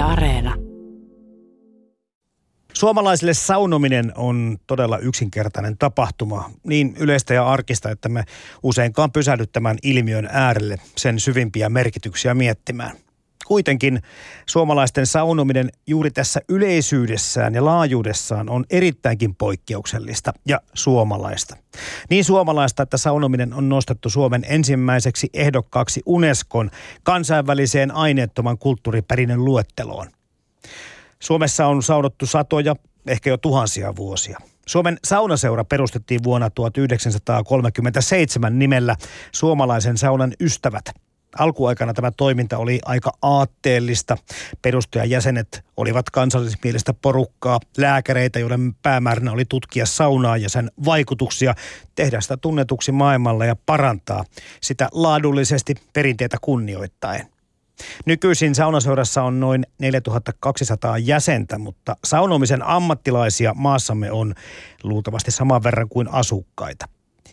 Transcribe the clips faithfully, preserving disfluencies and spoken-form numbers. Yle Areena. Suomalaisille saunominen on todella yksinkertainen tapahtuma. Niin yleistä ja arkista, että me useinkaan pysähdy tämän ilmiön äärelle sen syvimpiä merkityksiä miettimään. Kuitenkin suomalaisten saunominen juuri tässä yleisyydessään ja laajuudessaan on erittäinkin poikkeuksellista ja suomalaista. Niin suomalaista, että saunominen on nostettu Suomen ensimmäiseksi ehdokkaaksi Unescon kansainväliseen aineettoman kulttuuriperinnön luetteloon. Suomessa on saunottu satoja, ehkä jo tuhansia vuosia. Suomen Saunaseura perustettiin vuonna tuhatyhdeksänsataakolmekymmentäseitsemän nimellä Suomalaisen saunan ystävät. Alkuaikana tämä toiminta oli aika aatteellista. Perustajajäsenet olivat kansallismielistä porukkaa, lääkäreitä, joiden päämääränä oli tutkia saunaa ja sen vaikutuksia, tehdä sitä tunnetuksi maailmalla ja parantaa sitä laadullisesti perinteitä kunnioittaen. Nykyisin saunaseurassa on noin neljätuhattakaksisataa jäsentä, mutta saunomisen ammattilaisia maassamme on luultavasti saman verran kuin asukkaita.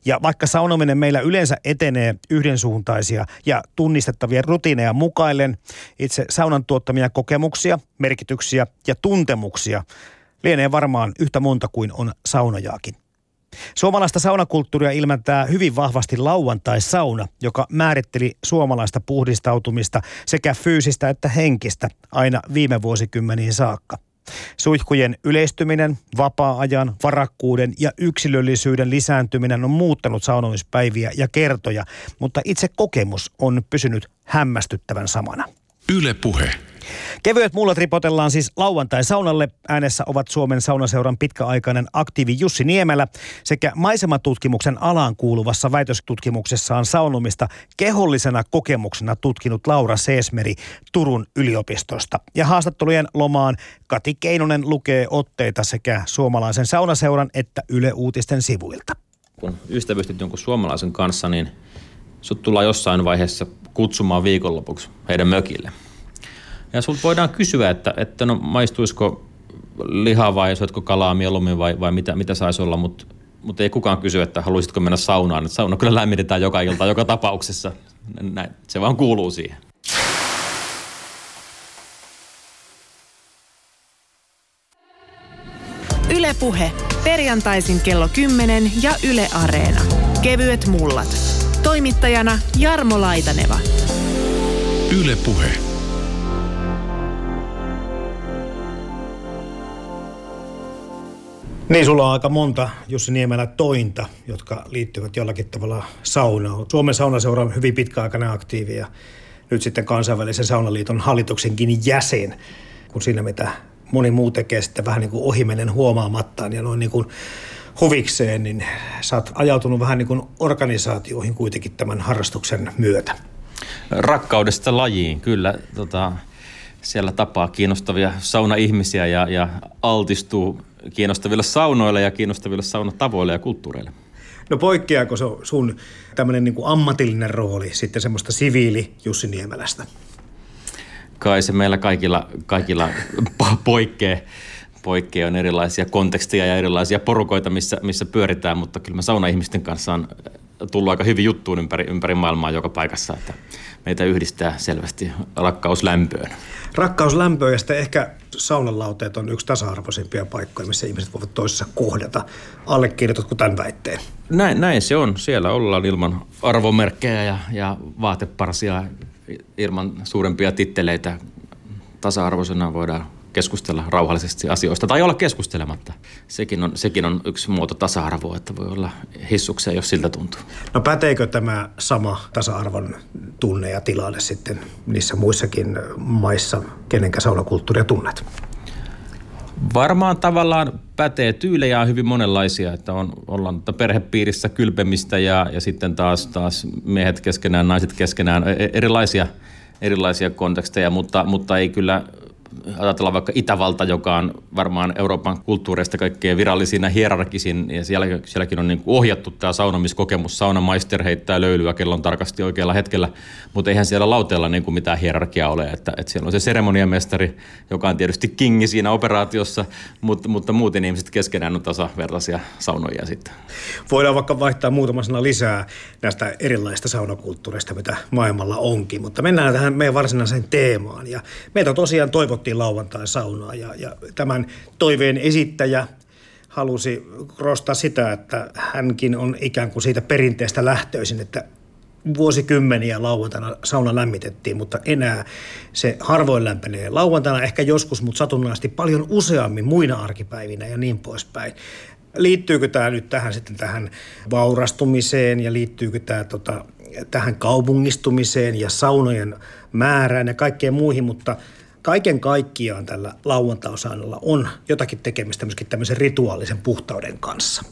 Ja vaikka saunominen meillä yleensä etenee yhdensuuntaisia ja tunnistettavia rutiineja mukaillen, itse saunan tuottamia kokemuksia, merkityksiä ja tuntemuksia lienee varmaan yhtä monta kuin on saunojaakin. Suomalaista saunakulttuuria ilmentää hyvin vahvasti lauantaisauna, joka määritteli suomalaista puhdistautumista sekä fyysistä että henkistä aina viime vuosikymmeniin saakka. Suihkujen yleistyminen, vapaa-ajan, varakkuuden ja yksilöllisyyden lisääntyminen on muuttanut saunomispäiviä ja kertoja, mutta itse kokemus on pysynyt hämmästyttävän samana. Yle Puhe. Kevyet mullat ripotellaan siis lauantai-saunalle. Äänessä ovat Suomen Saunaseuran pitkäaikainen aktiivi Jussi Niemelä sekä maisematutkimuksen alaan kuuluvassa väitöstutkimuksessaan saunomista kehollisena kokemuksena tutkinut Laura Seesmeri Turun yliopistosta. Ja haastattelujen lomaan Kati Keinonen lukee otteita sekä Suomalaisen Saunaseuran että Yle Uutisten sivuilta. Kun ystävystyt jonkun suomalaisen kanssa, niin sut tullaan jossain vaiheessa kutsumaan viikonlopuksi heidän mökille. Ja sulta voidaan kysyä, että, että no maistuisiko lihaa vai syötkö kalaa mieluummin vai, vai mitä, mitä saisi olla, mutta mut ei kukaan kysy, että haluaisitko mennä saunaan. Et sauna kyllä lämmitetään joka ilta, joka tapauksessa. Näin, se vaan kuuluu siihen. Yle Puhe. Perjantaisin kello kymmenen ja Yle Areena. Kevyet mullat. Toimittajana Jarmo Laitaneva. Yle Puhe. Niin, sulla on aika monta, Jussi Niemelä, tointa, jotka liittyvät jollakin tavalla saunaan. Suomen Saunaseura on hyvin pitkäaikainen aktiivi ja nyt sitten Kansainvälisen saunaliiton hallituksenkin jäsen, kun siinä mitä moni muu tekee sitten vähän niin kuin ohimennen huomaamattaan ja noin niin kuin huvikseen, niin sä oot ajautunut vähän niin kuin organisaatioihin kuitenkin tämän harrastuksen myötä. Rakkaudesta lajiin, kyllä. Tota, siellä tapaa kiinnostavia saunaihmisiä ja, ja altistuu kiinnostavilla saunoilla ja kiinnostavilla saunatavoilla ja kulttuureilla. No poikkeaako se sun tämmöinen niin kuin ammatillinen rooli sitten semmoista siviili Jussi Niemelästä? Kai se meillä kaikilla, kaikilla poikkeaa. Poikkea on erilaisia kontekstia ja erilaisia porukoita, missä, missä pyöritään, mutta kyllä mä saunaihmisten kanssa on tullut aika hyvin juttuun ympäri, ympäri maailmaa joka paikassa, että meitä yhdistää selvästi rakkaus lämpöön. Rakkaus lämpöön ja sitten ehkä saunalauteet on yksi tasa-arvoisimpia paikkoja, missä ihmiset voivat toisessa kohdata. Allekirjoitatko tämän väitteen? Näin, näin se on. Siellä ollaan ilman arvomerkkejä ja, ja vaateparsia, ilman suurempia titteleitä. Tasa-arvoisena voidaan keskustella rauhallisesti asioista tai olla keskustelematta. Sekin on, sekin on yksi muoto tasa-arvoa, että voi olla hissukseen, jos siltä tuntuu. No päteekö tämä sama tasa-arvon tunne ja tilanne sitten niissä muissakin maissa, kenenkä saunakulttuuria tunnet? Varmaan tavallaan pätee. Tyylejä on hyvin monenlaisia, että on, ollaan perhepiirissä kylpemistä ja, ja sitten taas, taas miehet keskenään, naiset keskenään, erilaisia, erilaisia konteksteja, mutta, mutta ei kyllä. Ajatellaan vaikka Itävalta, joka on varmaan Euroopan kulttuureista kaikkein virallisin ja hierarkisin, ja siellä, sielläkin on niin kuin ohjattu tämä saunomiskokemus. Saunamaister heittää löylyä kellon tarkasti oikealla hetkellä, mutta eihän siellä lauteella niin kuin mitään hierarkiaa ole. Että, että siellä on se seremoniamestari, joka on tietysti kingi siinä operaatiossa, mutta, mutta muuten ihmiset keskenään on tasavertaisia saunoja sitten. Voidaan vaikka vaihtaa muutama sana lisää näistä erilaisista saunakulttuureista, mitä maailmalla onkin, mutta mennään tähän meidän varsinaiseen teemaan. Ja meitä on tosiaan toivottu sanottiin lauantaisaunaa, ja, ja tämän toiveen esittäjä halusi korostaa sitä, että hänkin on ikään kuin siitä perinteestä lähtöisin, että vuosikymmeniä lauantaina sauna lämmitettiin, mutta enää se harvoin lämpenee lauantaina, ehkä joskus, mutta satunnaisesti paljon useammin muina arkipäivinä ja niin poispäin. Liittyykö tämä nyt tähän sitten tähän vaurastumiseen ja liittyykö tämä tota, tähän kaupungistumiseen ja saunojen määrään ja kaikkeen muihin, mutta kaiken kaikkiaan tällä lauantaisaunalla on jotakin tekemistä myöskin tämmöisen rituaalisen puhtauden kanssa.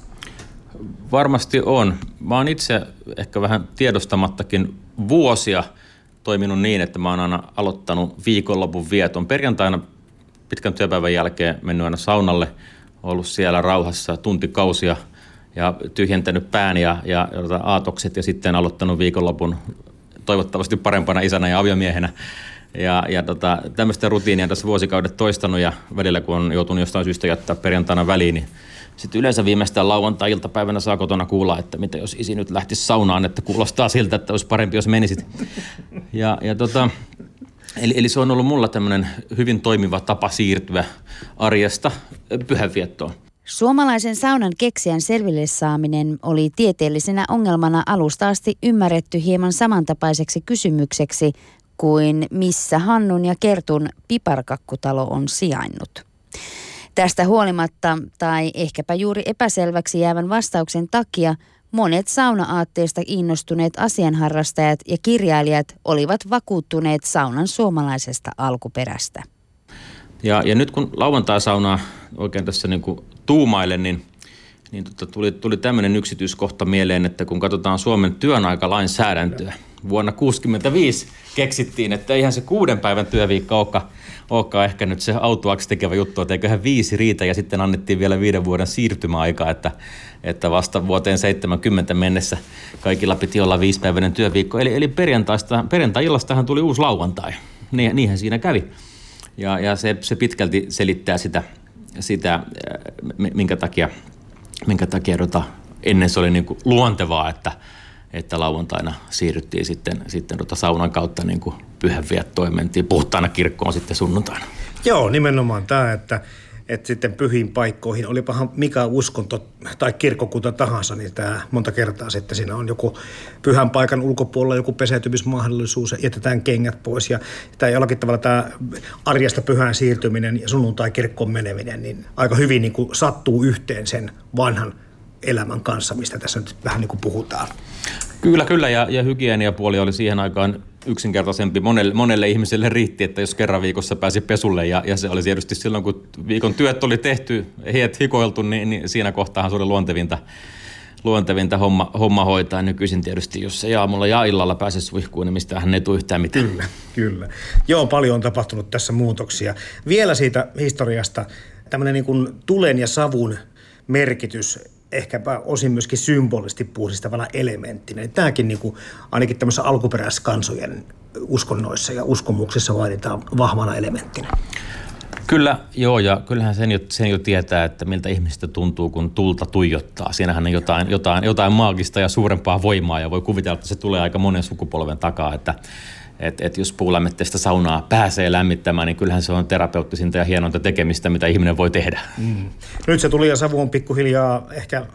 Varmasti on. Mä oon itse ehkä vähän tiedostamattakin vuosia toiminut niin, että mä oon aina aloittanut viikonlopun vieton. Perjantaina pitkän työpäivän jälkeen mennyt aina saunalle, ollut siellä rauhassa tuntikausia ja tyhjentänyt pään ja, ja aatokset ja sitten aloittanut viikonlopun toivottavasti parempana isänä ja aviomiehenä. Ja, ja tota, tämmöistä rutiinia tässä vuosikaudet toistanut ja välillä kun on joutunut jostain syystä jättää perjantaina väliin, niin sitten yleensä viimeistään lauantai-iltapäivänä saa kotona kuulla, että mitä jos isi nyt lähtisi saunaan, että kuulostaa siltä, että olisi parempi, jos menisit. Ja, ja tota, eli, eli se on ollut mulla tämmöinen hyvin toimiva tapa siirtyä arjesta pyhänviettoon. Suomalaisen saunan keksijän selville saaminen oli tieteellisenä ongelmana alusta asti ymmärretty hieman samantapaiseksi kysymykseksi kuin missä Hannun ja Kertun piparkakkutalo on sijainnut. Tästä huolimatta, tai ehkäpä juuri epäselväksi jäävän vastauksen takia, monet sauna-aatteesta innostuneet asianharrastajat ja kirjailijat olivat vakuuttuneet saunan suomalaisesta alkuperästä. Ja, ja nyt kun lauantaisaunaa oikein tässä niin kuin tuumailen, niin, niin tota tuli, tuli tämmöinen yksityiskohta mieleen, että kun katsotaan Suomen työnaikalainsäädäntöä, vuonna kuusikymmentäviisi keksittiin, että eihän se kuuden päivän työviikka olekaan, olekaan ehkä nyt se autuaaksi tekevä juttu, että eiköhän viisi riitä ja sitten annettiin vielä viiden vuoden siirtymäaikaa, että, että vasta vuoteen seitsemänkymmentä mennessä kaikilla piti olla viisipäiväinen työviikko. Eli, eli perjantai-illastahan tuli uusi lauantai, niinhän siinä kävi ja, ja se, se pitkälti selittää sitä, sitä minkä takia, minkä takia rota, ennen se oli niin kuin luontevaa, että että lauantaina siirryttiin sitten, sitten tuota saunan kautta niin kuin pyhänviettoon ja mentiin puhtaana kirkkoon sitten sunnuntaina. Joo, nimenomaan tämä, että, että sitten pyhiin paikkoihin, olipahan mikä uskonto tai kirkkokunta tahansa, niin tämä monta kertaa sitten siinä on joku pyhän paikan ulkopuolella joku peseytymismahdollisuus ja jätetään kengät pois. Ja tämä jollakin tavalla tämä arjesta pyhään siirtyminen ja sunnuntai kirkkoon meneminen, niin aika hyvin niin kuin sattuu yhteen sen vanhan elämän kanssa, mistä tässä nyt vähän niin kuin puhutaan. Kyllä, kyllä. Ja, ja hygieniapuoli oli siihen aikaan yksinkertaisempi. Monelle, monelle ihmiselle riitti, että jos kerran viikossa pääsi pesulle ja, ja se oli tietysti silloin, kun viikon työt oli tehty, hiet hikoiltu, niin, niin siinä kohtaahan se oli luontevinta, luontevinta homma, homma hoitaa. Nykyisin tietysti, jos se aamulla ja illalla pääsee suihkuun, niin mistähän ei tule yhtään mitään. Kyllä, kyllä. Joo, paljon on tapahtunut tässä muutoksia. Vielä siitä historiasta tämmöinen niin kuin tulen ja savun merkitys ehkäpä osin myöskin symbolisesti puhdistavana elementtinä. Tämäkin niin kuin, ainakin tämmöisissä alkuperäiskansojen uskonnoissa ja uskomuksissa mainitaan vahvana elementtinä. Kyllä, joo, ja kyllähän sen jo, sen jo tietää, että miltä ihmisistä tuntuu, kun tulta tuijottaa. Siinähän on jotain, jotain, jotain maagista ja suurempaa voimaa, ja voi kuvitella, että se tulee aika monen sukupolven takaa, että et, et jos puulämmitteistä saunaa pääsee lämmittämään, niin kyllähän se on terapeuttisinta ja hienointa tekemistä, mitä ihminen voi tehdä. Mm. Nyt se tuli ja savu on pikkuhiljaa ehkä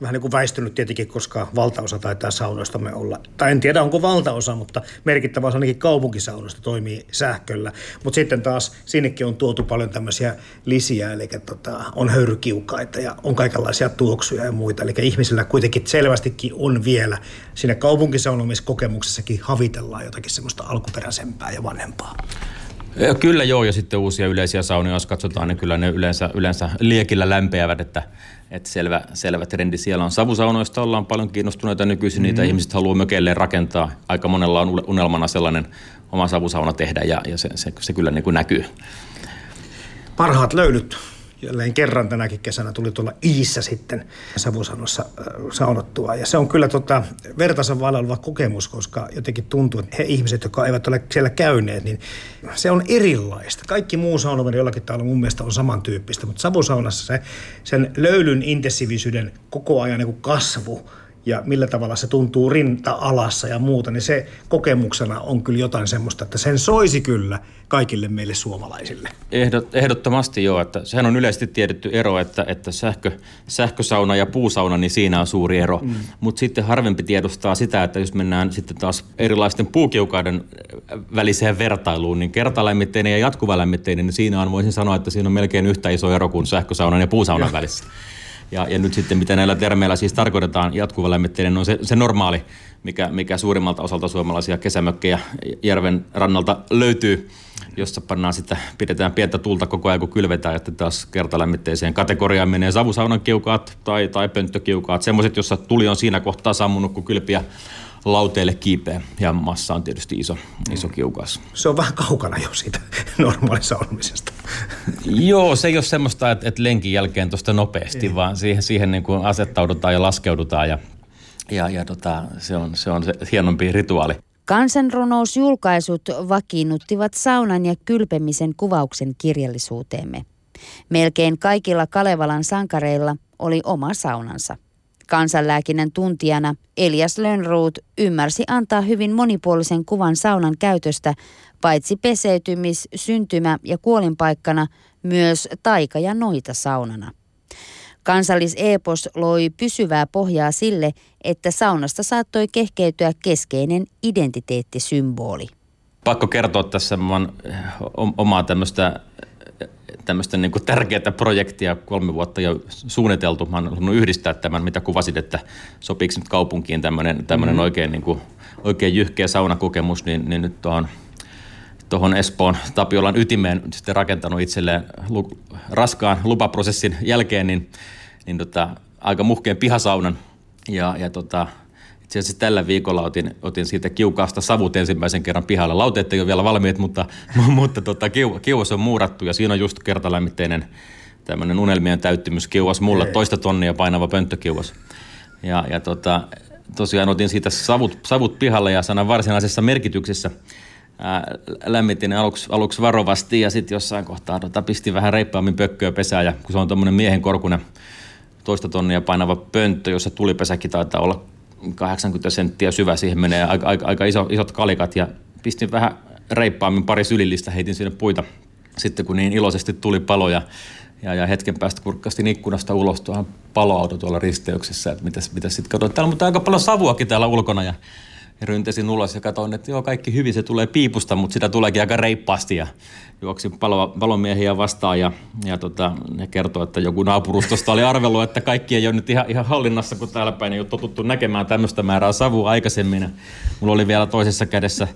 vähän niin kuin väistynyt tietenkin, koska valtaosa taitaa saunoistamme olla. Tai en tiedä, onko valtaosa, mutta merkittävä osa ainakin kaupunkisaunoista toimii sähköllä. Mutta sitten taas sinnekin on tuotu paljon tämmöisiä lisiä, eli tota, on höyrykiukaita ja on kaikenlaisia tuoksuja ja muita. Eli ihmisillä kuitenkin selvästikin on vielä siinä kaupunkisaunomiskokemuksessakin havitellaan jotakin semmoista alkuperäisempää ja vanhempaa. Kyllä joo, ja sitten uusia yleisiä saunoja, jos katsotaan, niin kyllä ne yleensä, yleensä liekillä lämpeävät, että Että selvä, selvä trendi siellä on. Savusaunoista ollaan paljon kiinnostuneita nykyisin. Mm. Niitä ihmiset haluaa mökeilleen rakentaa. Aika monella on unelmana sellainen oma savusauna tehdä ja, ja se, se, se kyllä niin kuin näkyy. Parhaat löylyt jälleen kerran tänäkin kesänä tuli tuolla Iissä sitten savusaunossa äh, saunottua. Ja se on kyllä tota, vertansa vailla oleva kokemus, koska jotenkin tuntuu, että he ihmiset, jotka eivät ole siellä käyneet, niin se on erilaista. Kaikki muu saunominen jollakin tavalla mun mielestä on samantyyppistä, mutta savusaunassa se, sen löylyn intensiivisyyden koko ajan niin kuin kasvu ja millä tavalla se tuntuu rinta-alassa ja muuta, niin se kokemuksena on kyllä jotain semmoista, että sen soisi kyllä kaikille meille suomalaisille. Ehdot, ehdottomasti joo, että sehän on yleisesti tiedetty ero, että, että sähkö, sähkösauna ja puusauna, niin siinä on suuri ero. Mm. Mutta sitten harvempi tiedostaa sitä, että jos mennään sitten taas erilaisten puukiukaiden väliseen vertailuun, niin kertalämmitteinen ja jatkuvalämmitteinen, niin siinä on, voisin sanoa, että siinä on melkein yhtä iso ero kuin sähkösaunan ja puusaunan välissä. Ja, ja nyt sitten, mitä näillä termeillä siis tarkoitetaan, jatkuvalämmitteinen on se, se normaali, mikä, mikä suurimmalta osalta suomalaisia kesämökkejä järven rannalta löytyy, jossa pannaan sitä, pidetään pientä tulta koko ajan, kun kylvetään, että taas kertalämmitteiseen kategoriaan menee savusaunan kiukaat tai, tai pönttökiukaat, semmoiset, jossa tuli on siinä kohtaa sammunut, kun kylpiä lauteille kiipeä, ja massa on tietysti iso, iso kiukas. Se on vähän kaukana jo siitä normaalisaunomisesta. Joo, se ei ole semmoista, että, että lenkin jälkeen tuosta nopeasti, ei. Vaan siihen, siihen niin kuin asettaudutaan ja laskeudutaan, ja, ja, ja tota, se on se, on se hienompi rituaali. Kansanrunousjulkaisut vakiinnuttivat saunan ja kylpemisen kuvauksen kirjallisuuteemme. Melkein kaikilla Kalevalan sankareilla oli oma saunansa. Kansanlääkinnän tuntijana Elias Lönnrot ymmärsi antaa hyvin monipuolisen kuvan saunan käytöstä, paitsi peseytymis-, syntymä- ja kuolinpaikkana, myös taika- ja noita saunana. Kansalliseepos loi pysyvää pohjaa sille, että saunasta saattoi kehkeytyä keskeinen identiteettisymboli. Pakko kertoa tässä mun omaa tämmöistä... tämmöistä niin kuin tärkeää projektia, kolme vuotta jo suunniteltu. Mä oon halunnut yhdistää tämän, mitä kuvasit, että sopiiko nyt kaupunkiin tämmöinen, tämmöinen mm. oikein, niin kuin, oikein jyhkeä saunakokemus, niin, niin nyt tuohon, tuohon Espoon Tapiolan ytimeen sitten rakentanut itselleen lu, raskaan lupaprosessin jälkeen, niin, niin tota, aika muhkeen pihasaunan. Ja, ja tota, itse asiassa tällä viikolla otin, otin siitä kiukaasta savut ensimmäisen kerran pihalle. Lauteet ei ole vielä valmiit, mutta, mutta tota, kiu, kiuas on muurattu ja siinä on just kertalämmitteinen tämmöinen unelmien täyttymyskiuas mulla, toista tonnia painava pönttökiuas. Ja, ja tota, tosiaan otin siitä savut, savut pihalle ja sanan varsinaisessa merkityksessä ää, lämmitin aluksi, aluksi varovasti ja sitten jossain kohtaa tota, pistin vähän reippaammin pökköä pesää ja kun se on tommoinen miehen korkunen toista tonnia painava pönttö, jossa tulipesäkin taitaa olla kahdeksankymmentä senttiä syvä, siihen menee aika, aika, aika iso, isot kalikat ja pistin vähän reippaammin pari sylillistä, heitin sinne puita. Sitten kun niin iloisesti tuli palo ja, ja, ja hetken päästä kurkkastin ikkunasta ulos tuohon paloauto tuolla risteyksessä, että mitäs, mitäs sitten katsoin. Täällä on aika paljon savuakin täällä ulkona ja ryntäsin ulos ja katsoin, että joo kaikki hyvin, se tulee piipusta, mutta sitä tuleekin aika reippaasti ja juoksin palo, palomiehiä vastaan ja, ja tota, ne kertoi, että joku naapurustosta oli arvellut, että kaikki ei ole nyt ihan, ihan hallinnassa, kun täällä päin ei ole totuttu näkemään tämmöistä määrää savua aikaisemmin. Mulla oli vielä toisessa kädessä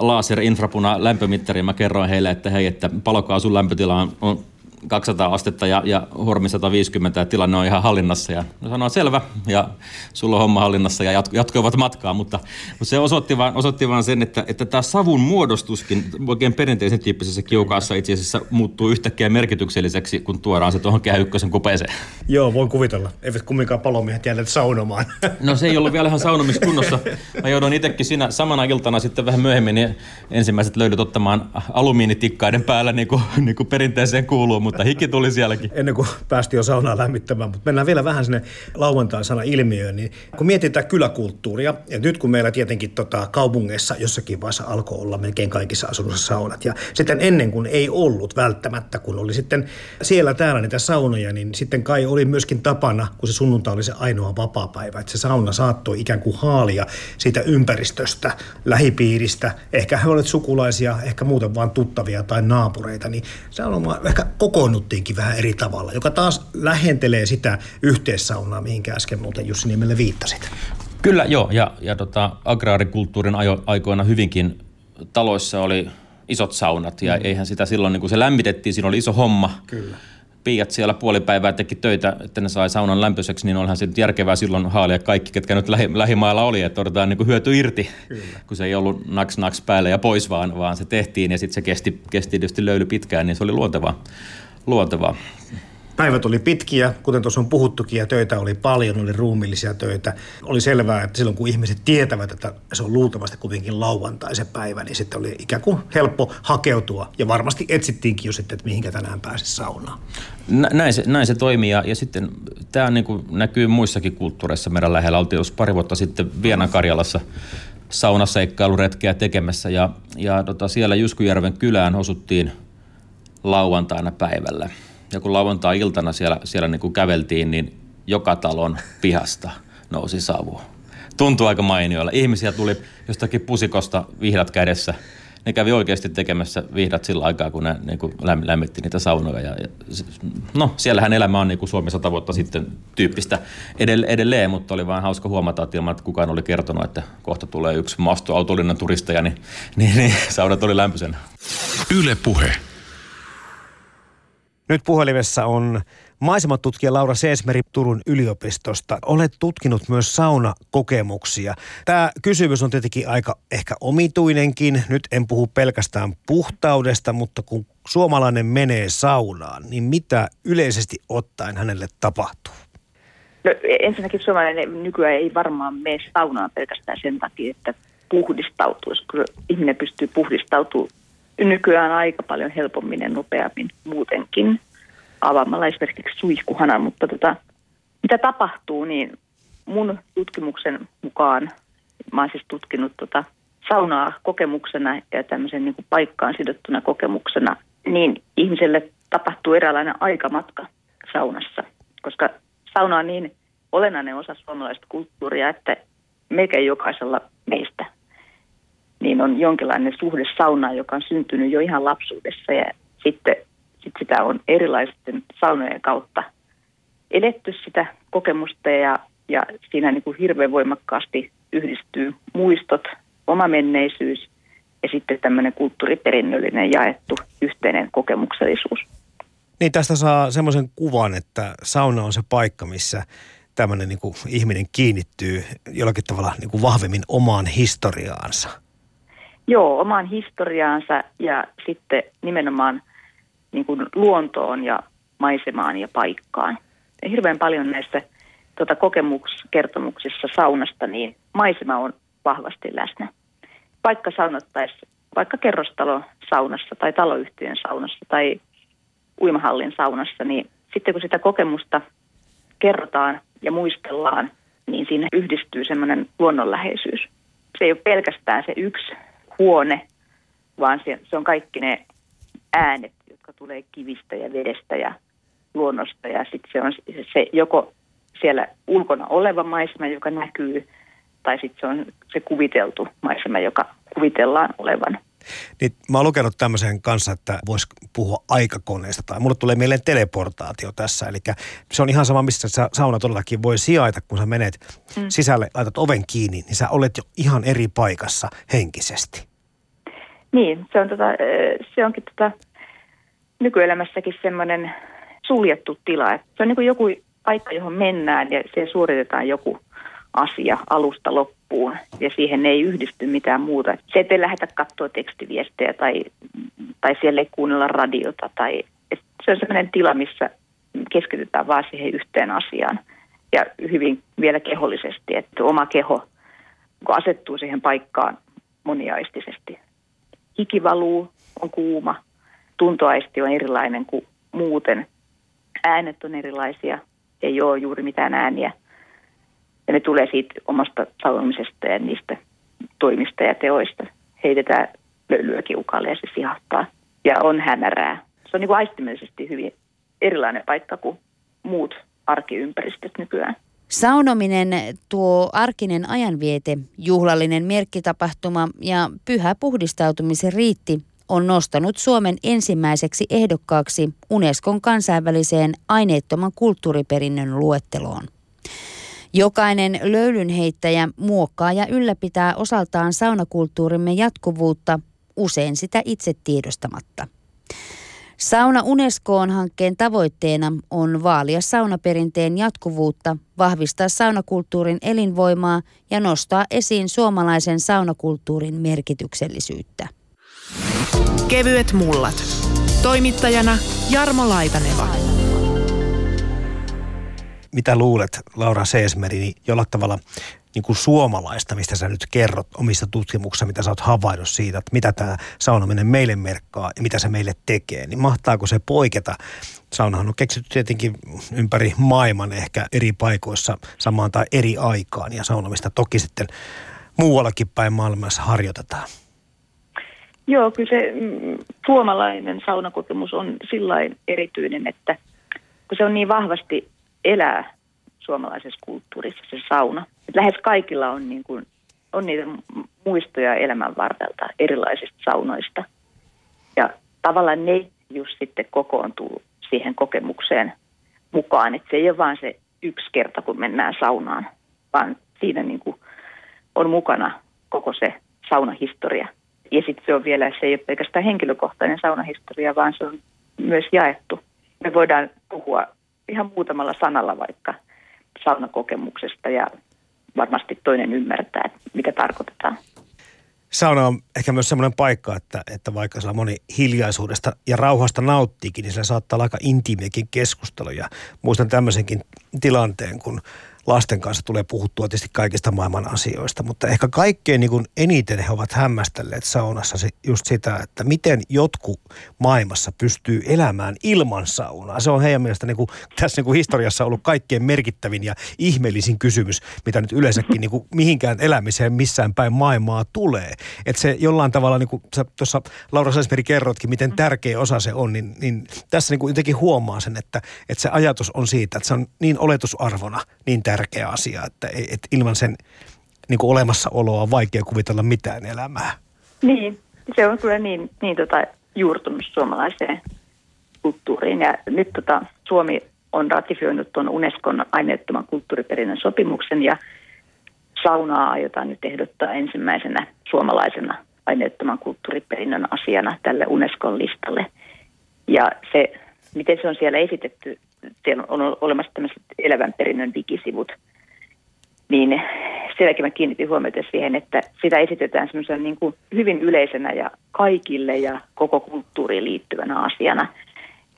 laser infrapuna lämpömittari ja mä kerroin heille, että hei, että palokaasun lämpötila on kaksisataa astetta ja, ja hormi sata viisikymmentä ja tilanne on ihan hallinnassa. Ja sanoi, että selvä ja sulla on homma hallinnassa ja jatkoivat matkaa, mutta se osoitti vaan, osoitti vaan sen, että, että tämä savun muodostuskin oikein perinteisen tyyppisessä kiukaassa itse asiassa muuttuu yhtäkkiä merkitykselliseksi, kun tuodaan se tuohon kehykkösen kupeeseen. Joo, voin kuvitella. Eivät kumminkaan palomiehet jääneet saunomaan. No se ei ollut vielä ihan saunomiskunnossa. Mä joudun itsekin siinä samana iltana sitten vähän myöhemmin niin ensimmäiset löydöt ottamaan alumiinitikkaiden päällä niin kuin, niin kuin perinteeseen kuuluu, mutta hiki tuli sielläkin. Ennen kuin päästiin jo saunaa lämmittämään, mutta mennään vielä vähän sinne lauantaisana ilmiöön. Niin kun mietitään kyläkulttuuria, ja nyt kun meillä tietenkin tota, kaupungeissa jossakin vaiheessa alkoi olla melkein kaikissa asunnoissa saunat, ja sitten ennen kuin ei ollut välttämättä, kun oli sitten siellä täällä niitä saunoja, niin sitten kai oli myöskin tapana, kun se sunnuntai oli se ainoa vapaapäivä, että se sauna saattoi ikään kuin haalia siitä ympäristöstä, lähipiiristä, ehkä he olivat sukulaisia, ehkä muuten vaan tuttavia tai naapureita, niin saunoma ehkä kokoonnuttiinkin vähän eri tavalla, joka taas lähentelee sitä yhteissaunaa, mihinkä äsken muuten Jussi Niemelä viittasit. Kyllä, joo. Ja, ja tota, agraarikulttuurin ajo, aikoina hyvinkin taloissa oli isot saunat. Ja mm. eihän sitä silloin, niin kun se lämmitettiin, siinä oli iso homma. Kyllä. Piiat siellä puolipäivää teki töitä, että ne sai saunan lämpöiseksi, niin olihan se nyt järkevää silloin haalia kaikki, ketkä nyt lähi, lähimailla oli, että odotetaan niin kuin hyöty irti, kyllä, kun se ei ollut naks naks päälle ja pois, vaan, vaan se tehtiin ja sitten se kesti, kesti tietysti löyly pitkään, niin se oli luontevaa. luontevaa. Päivät oli pitkiä, kuten tuossa on puhuttukin, ja töitä oli paljon, oli ruumiillisia töitä. Oli selvää, että silloin kun ihmiset tietävät, että se on luultavasti kuitenkin lauantai se päivä, niin sitten oli ikään kuin helppo hakeutua. Ja varmasti etsittiinkin jo sitten, että mihinkä tänään pääsisi saunaan. Näin se, näin se toimii, ja sitten tämä niin kuin näkyy muissakin kulttuureissa. Meidän lähellä oltiin jos pari vuotta sitten Vienan Karjalassa saunaseikkailuretkeä tekemässä, ja, ja tota, siellä Jyskyjärven kylään osuttiin lauantaina päivällä. Ja kun lauantai-iltana siellä, siellä niin kuin käveltiin, niin joka talon pihasta nousi savu. Tuntui aika mainioilla. Ihmisiä tuli jostakin pusikosta vihdat kädessä. Ne kävi oikeasti tekemässä vihdat sillä aikaa, kun ne niin kuin lämmitti niitä saunoja. Ja, ja, no, siellähän elämä on niin kuin Suomi sata vuotta sitten tyyppistä edelleen, mutta oli vaan hauska huomata, että ilman, että kukaan oli kertonut, että kohta tulee yksi maastoautollinen turisteja, niin, niin, niin saunat oli lämpöisenä. Yle Puhe. Nyt puhelimessa on maisematutkija Laura Seesmeri Turun yliopistosta. Olet tutkinut myös saunakokemuksia. Tämä kysymys on tietenkin aika ehkä omituinenkin. Nyt en puhu pelkästään puhtaudesta, mutta kun suomalainen menee saunaan, niin mitä yleisesti ottaen hänelle tapahtuu? No, ensinnäkin suomalainen nykyään ei varmaan mene saunaan pelkästään sen takia, että puhdistautuisi, kun ihminen pystyy puhdistautumaan nykyään aika paljon helpommin ja nopeammin muutenkin avaamalla esimerkiksi suihkuhanan, mutta tota, mitä tapahtuu, niin mun tutkimuksen mukaan, mä oon siis tutkinut tota saunaa kokemuksena ja tämmöisen niin kuin paikkaan sidottuna kokemuksena, niin ihmiselle tapahtuu eräänlainen aikamatka saunassa, koska sauna on niin olennainen osa suomalaista kulttuuria, että melkein jokaisella meistä niin on jonkinlainen suhde saunaan, joka on syntynyt jo ihan lapsuudessa ja sitten sit sitä on erilaisten saunojen kautta eletty sitä kokemusta ja, ja siinä niin kuin hirveän voimakkaasti yhdistyy muistot, oma menneisyys ja sitten tämmöinen kulttuuriperinnöllinen jaettu yhteinen kokemuksellisuus. Niin tästä saa semmoisen kuvan, että sauna on se paikka, missä tämmöinen niin kuin ihminen kiinnittyy jollakin tavalla niin kuin vahvemmin omaan historiaansa. Joo, omaan historiaansa ja sitten nimenomaan niin kuin luontoon ja maisemaan ja paikkaan. Ja hirveän paljon näissä tota, kokemuskertomuksissa saunasta, niin maisema on vahvasti läsnä. Vaikka saunottaisiin, vaikka kerrostalo saunassa tai taloyhtiön saunassa tai uimahallin saunassa, niin sitten kun sitä kokemusta kerrotaan ja muistellaan, niin siinä yhdistyy semmoinen luonnonläheisyys. Se ei ole pelkästään se yksi huone, vaan se, se on kaikki ne äänet, jotka tulee kivistä ja vedestä ja luonnosta. Ja sitten se on se, se joko siellä ulkona oleva maisema, joka näkyy, tai sitten se on se kuviteltu maisema, joka kuvitellaan olevan. Niin, mä oon lukenut tämmöisen kanssa, että voisi puhua aikakoneesta, tai mulle tulee mieleen teleportaatio tässä. Eli se on ihan sama, missä sä sauna todellakin voi sijaita, kun sä menet mm. sisälle, laitat oven kiinni, niin sä olet jo ihan eri paikassa henkisesti. Niin, se on tota, se onkin tota nykyelämässäkin semmoinen suljettu tila. Se on niin kuin joku paikka, johon mennään ja se suoritetaan joku asia alusta loppuun ja siihen ei yhdisty mitään muuta. Se ei lähetä katsoa tekstiviestejä tai, tai siellä ei kuunnella radiota. Tai, se on sellainen tila, missä keskitytään vaan siihen yhteen asiaan ja hyvin vielä kehollisesti, että oma keho asettuu siihen paikkaan moniaistisesti. Hiki valuu, on kuuma, tuntoaisti on erilainen kuin muuten, äänet on erilaisia, ei ole juuri mitään ääniä. Ja ne tulee siitä omasta saunomisesta ja niistä toimista ja teoista. Heitetään löylyä kiukaalle ja se sihahtaa. Ja on hämärää. Se on niin kuin aistimellisesti hyvin erilainen paikka kuin muut arkiympäristöt nykyään. Saunominen, tuo arkinen ajanviete, juhlallinen merkkitapahtuma ja pyhä puhdistautumisen riitti on nostanut Suomen ensimmäiseksi ehdokkaaksi Unescon kansainväliseen aineettoman kulttuuriperinnön luetteloon. Jokainen löylynheittäjä muokkaa ja ylläpitää osaltaan saunakulttuurimme jatkuvuutta, usein sitä itse tiedostamatta. Sauna Unescoon hankkeen tavoitteena on vaalia saunaperinteen jatkuvuutta, vahvistaa saunakulttuurin elinvoimaa ja nostaa esiin suomalaisen saunakulttuurin merkityksellisyyttä. Kevyet mullat. Toimittajana Jarmo Laitaneva. mitä luulet, Laura Seesmeri, niin jollain tavalla niin kuin suomalaista, mistä sä nyt kerrot omissa tutkimuksissa, mitä sä oot havainnut siitä, että mitä tämä saunominen meille merkkaa ja mitä se meille tekee, niin mahtaako se poiketa? Saunahan on keksitty tietenkin ympäri maailman ehkä eri paikoissa samaan tai eri aikaan, ja saunomista toki sitten muuallakin päin maailmassa harjoitetaan. Joo, kyllä se suomalainen saunakokemus on sillain erityinen, että kun se on niin vahvasti elää suomalaisessa kulttuurissa se sauna. Että lähes kaikilla on, niin kuin, on niitä muistoja elämän varrelta erilaisista saunoista. Ja tavallaan ne just sitten kokoontuu siihen kokemukseen mukaan. Että se ei ole vaan se yksi kerta, kun mennään saunaan, vaan siinä niin kuin on mukana koko se saunahistoria. Ja sitten se on vielä, se ei ole pelkästään henkilökohtainen saunahistoria, vaan se on myös jaettu. Me voidaan puhua ihan muutamalla sanalla vaikka saunakokemuksesta ja varmasti toinen ymmärtää, että mitä tarkoitetaan. Sauna on ehkä myös semmoinen paikka, että, että vaikka sillä moni hiljaisuudesta ja rauhasta nauttiikin, niin sillä saattaa olla aika intiimiäkin keskusteluja. Muistan tämmöisenkin tilanteen, kun lasten kanssa tulee puhuttua tietysti kaikista maailman asioista, mutta ehkä kaikkein niin kuin eniten he ovat hämmästelleet saunassa just sitä, että miten jotkut maailmassa pystyy elämään ilman saunaa. Se on heidän mielestä niin kuin, tässä niin kuin historiassa ollut kaikkein merkittävin ja ihmeellisin kysymys, mitä nyt yleensäkin niin kuin mihinkään elämiseen missään päin maailmaa tulee. Että se jollain tavalla, niin kuin sä tuossa Laura Seesmeri kerrotkin, miten tärkeä osa se on, niin, niin tässä niin kuin jotenkin huomaa sen, että, että se ajatus on siitä, että se on niin oletusarvona, niin tärkeä. tärkeä asia, että et ilman sen niin kuin olemassaoloa on vaikea kuvitella mitään elämää. Niin, se on kyllä niin, niin tota, juurtunut suomalaiseen kulttuuriin. Ja nyt tota, Suomi on ratifioinut tuon Unescon aineettoman kulttuuriperinnön sopimuksen, ja saunaa aiotaan nyt ehdottaa ensimmäisenä suomalaisena aineettoman kulttuuriperinnön asiana tälle Unescon listalle. Ja se, miten se on siellä esitetty, siellä on olemassa tämmöiset elävän perinnön digisivut, niin sielläkin mä kiinnitin huomiota siihen, että sitä esitetään semmoisen niin kuin hyvin yleisenä ja kaikille ja koko kulttuuriin liittyvänä asiana.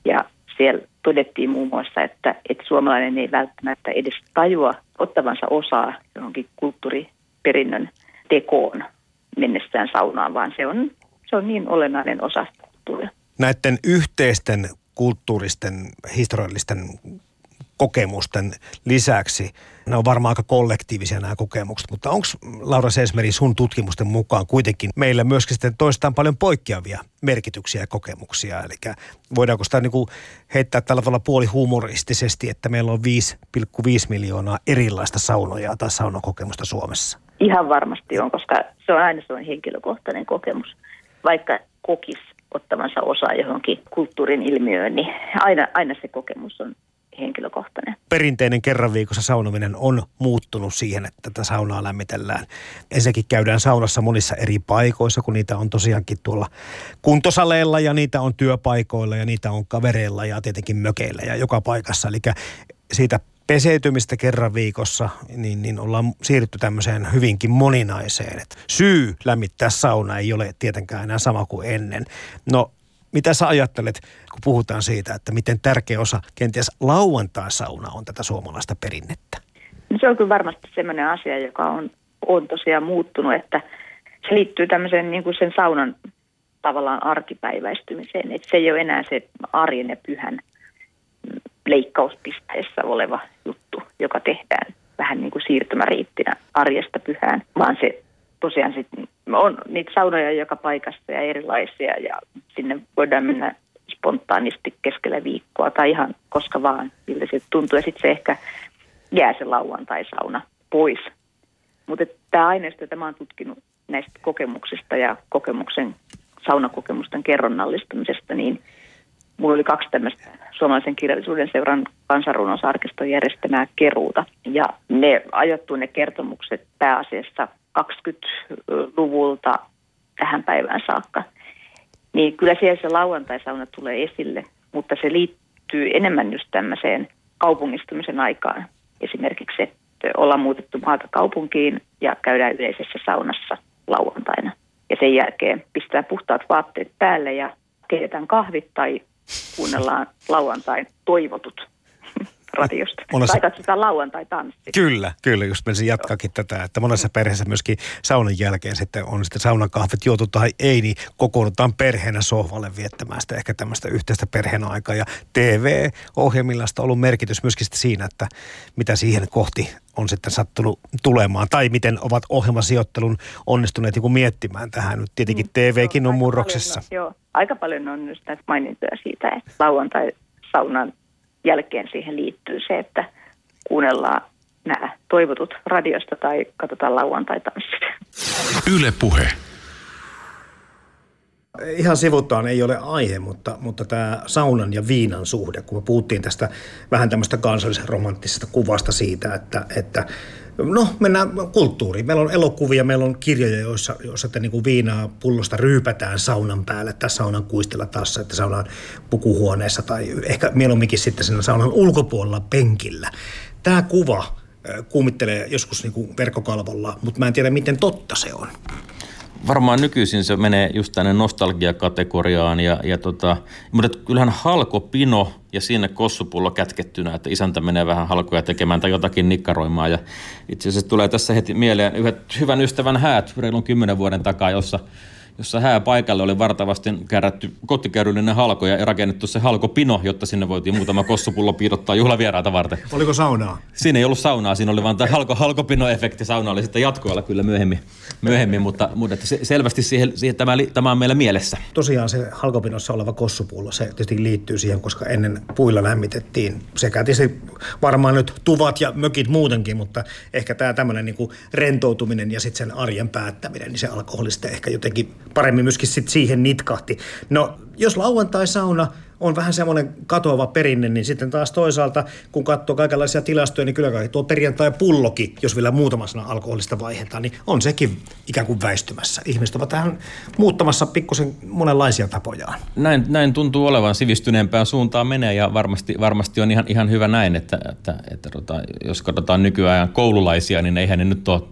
Ja siellä todettiin muun muassa, että, että suomalainen ei välttämättä edes tajua ottavansa osaa johonkin kulttuuriperinnön tekoon mennessään saunaan, vaan se on, se on niin olennainen osa kulttuuria. Näiden yhteisten kulttuuristen, historiallisten kokemusten lisäksi. Nämä on varmaan aika kollektiivisia nämä kokemukset, mutta onko Laura Seesmeri sun tutkimusten mukaan kuitenkin meillä myöskin sitten toistaan paljon poikkeavia merkityksiä ja kokemuksia? Eli voidaanko sitä niinku heittää tällä tavalla puolihuumoristisesti, että meillä on viisi pilkku viisi miljoonaa erilaista saunoja tai saunakokemusta Suomessa? Ihan varmasti on, koska se on aina se on henkilökohtainen kokemus, vaikka kokis ottavansa osaa johonkin kulttuurin ilmiöön, niin aina, aina se kokemus on henkilökohtainen. Perinteinen kerran viikossa saunominen on muuttunut siihen, että tätä saunaa lämmitellään. Ensinnäkin käydään saunassa monissa eri paikoissa, kun niitä on tosiaankin tuolla kuntosaleilla ja niitä on työpaikoilla ja niitä on kavereilla ja tietenkin mökeillä ja joka paikassa. Eli siitä peseytymistä kerran viikossa, niin, niin ollaan siirrytty tämmöiseen hyvinkin moninaiseen. Et syy lämmittää sauna ei ole tietenkään enää sama kuin ennen. No, mitä sä ajattelet, kun puhutaan siitä, että miten tärkeä osa kenties lauantaisauna on tätä suomalaista perinnettä? No, se on kyllä varmasti semmoinen asia, joka on, on tosiaan muuttunut, että se liittyy tämmöiseen niin kuin sen saunan tavallaan arkipäiväistymiseen. Että se ei ole enää se arjen ja pyhän leikkauspisteessä oleva juttu, joka tehdään vähän niin kuin siirtymäriittinä arjesta pyhään, vaan se tosiaan sit on niitä saunoja joka paikassa ja erilaisia ja sinne voidaan mennä spontaanisti keskellä viikkoa tai ihan koska vaan, millä se tuntuu. Ja sitten se ehkä jää se lauantaisauna pois. Mutta tämä aineisto, jota mä oon tutkinut näistä kokemuksista ja kokemuksen, saunakokemusten kerronnallistamisesta, niin mulla oli kaksi tämmöistä Suomalaisen kirjallisuuden seuran Kansanrunousarkiston järjestämää keruuta. Ja ne ajoittuu ne kertomukset pääasiassa kaksikymmentäluvulta tähän päivään saakka. Niin kyllä siellä se lauantaisauna tulee esille, mutta se liittyy enemmän just tämmöiseen kaupungistumisen aikaan. Esimerkiksi, että ollaan muutettu maata kaupunkiin ja käydään yleisessä saunassa lauantaina. Ja sen jälkeen pistää puhtaat vaatteet päälle ja keitetään kahvit tai kuunnellaan lauantain toivotut radiosta. Monessa... Tai katsotaan lauantai-tanssia. Kyllä, kyllä, just menisin jatkaakin tätä, että monessa perheessä myöskin saunan jälkeen sitten on sitten saunakahvit juotu tai ei, niin kokoonnutaan perheenä sohvalle viettämään sitä ehkä tämmöistä yhteistä perheen aikaa. Ja T V-ohjelmilla on ollut merkitys myöskin siinä, että mitä siihen kohti on sitten sattunut tulemaan tai miten ovat ohjelmasijoittelun onnistuneet joku miettimään tähän. Nyt tietenkin T V:kin on murroksessa. Paljon, joo, aika paljon on nyt näitä mainintoja siitä, että lauantai-saunan jälkeen siihen liittyy se, että kuunnellaan nämä toivotut radiosta tai katsotaan lauantai-tanssit. Yle Puhe. Ihan sivuttaan ei ole aihe, mutta, mutta tämä saunan ja viinan suhde, kun me puhuttiin tästä vähän tämmöistä kansallisen romanttisesta kuvasta siitä, että, että no mennään kulttuuriin. Meillä on elokuvia, meillä on kirjoja, joissa, joissa te niin kuin viinaa pullosta ryypätään saunan päälle tai saunan kuistella taas, että saunan pukuhuoneessa tai ehkä mieluumminkin sitten siinä saunan ulkopuolella penkillä. Tämä kuva kuumittelee joskus niin kuin verkkokalvolla, mutta mä en tiedä miten totta se on. Varmaan nykyisin se menee just tänne nostalgiakategoriaan, ja, ja tota, mutta kyllähän halkopino ja siinä kossupullo kätkettynä, että isäntä menee vähän halkoja tekemään tai jotakin nikkaroimaan. Ja itse asiassa tulee tässä heti mieleen yhdet hyvän ystävän häät reilun kymmenen vuoden takaa, jossa, jossa hää paikalle oli vartavasti käärätty kotikäydyllinen halko ja rakennettu se halkopino, jotta sinne voitiin muutama kossupullo piirottaa juhlavieraita varten. Oliko saunaa? Siinä ei ollut saunaa, siinä oli vaan tämä halko, halkopino-efekti. Sauna oli sitten jatkoilla kyllä myöhemmin, myöhemmin mutta, mutta selvästi siihen, siihen tämä, tämä on meillä mielessä. Tosiaan se halkopinossa oleva kossupullo, se tietysti liittyy siihen, koska ennen puilla lämmitettiin sekä tietysti varmaan nyt tuvat ja mökit muutenkin, mutta ehkä tämä tämmöinen niin kuin rentoutuminen ja sitten sen arjen päättäminen, niin se alkoholi sitten ehkä jotenkin paremmin myöskin sitten siihen nitkahti. No, jos lauantai-sauna on vähän semmoinen katoava perinne, niin sitten taas toisaalta, kun katsoo kaikenlaisia tilastoja, niin kyllä kai tuo perjantai-pullokin, jos vielä muutama sana alkoholista vaihdetaan, niin on sekin ikään kuin väistymässä. Ihmiset ovat tähän muuttamassa pikkusen monenlaisia tapojaan. Näin, näin tuntuu olevan, sivistyneempään suuntaan menee, ja varmasti, varmasti on ihan, ihan hyvä näin, että, että, että, että jos katsotaan nykyajan koululaisia, niin eihän ne nyt ole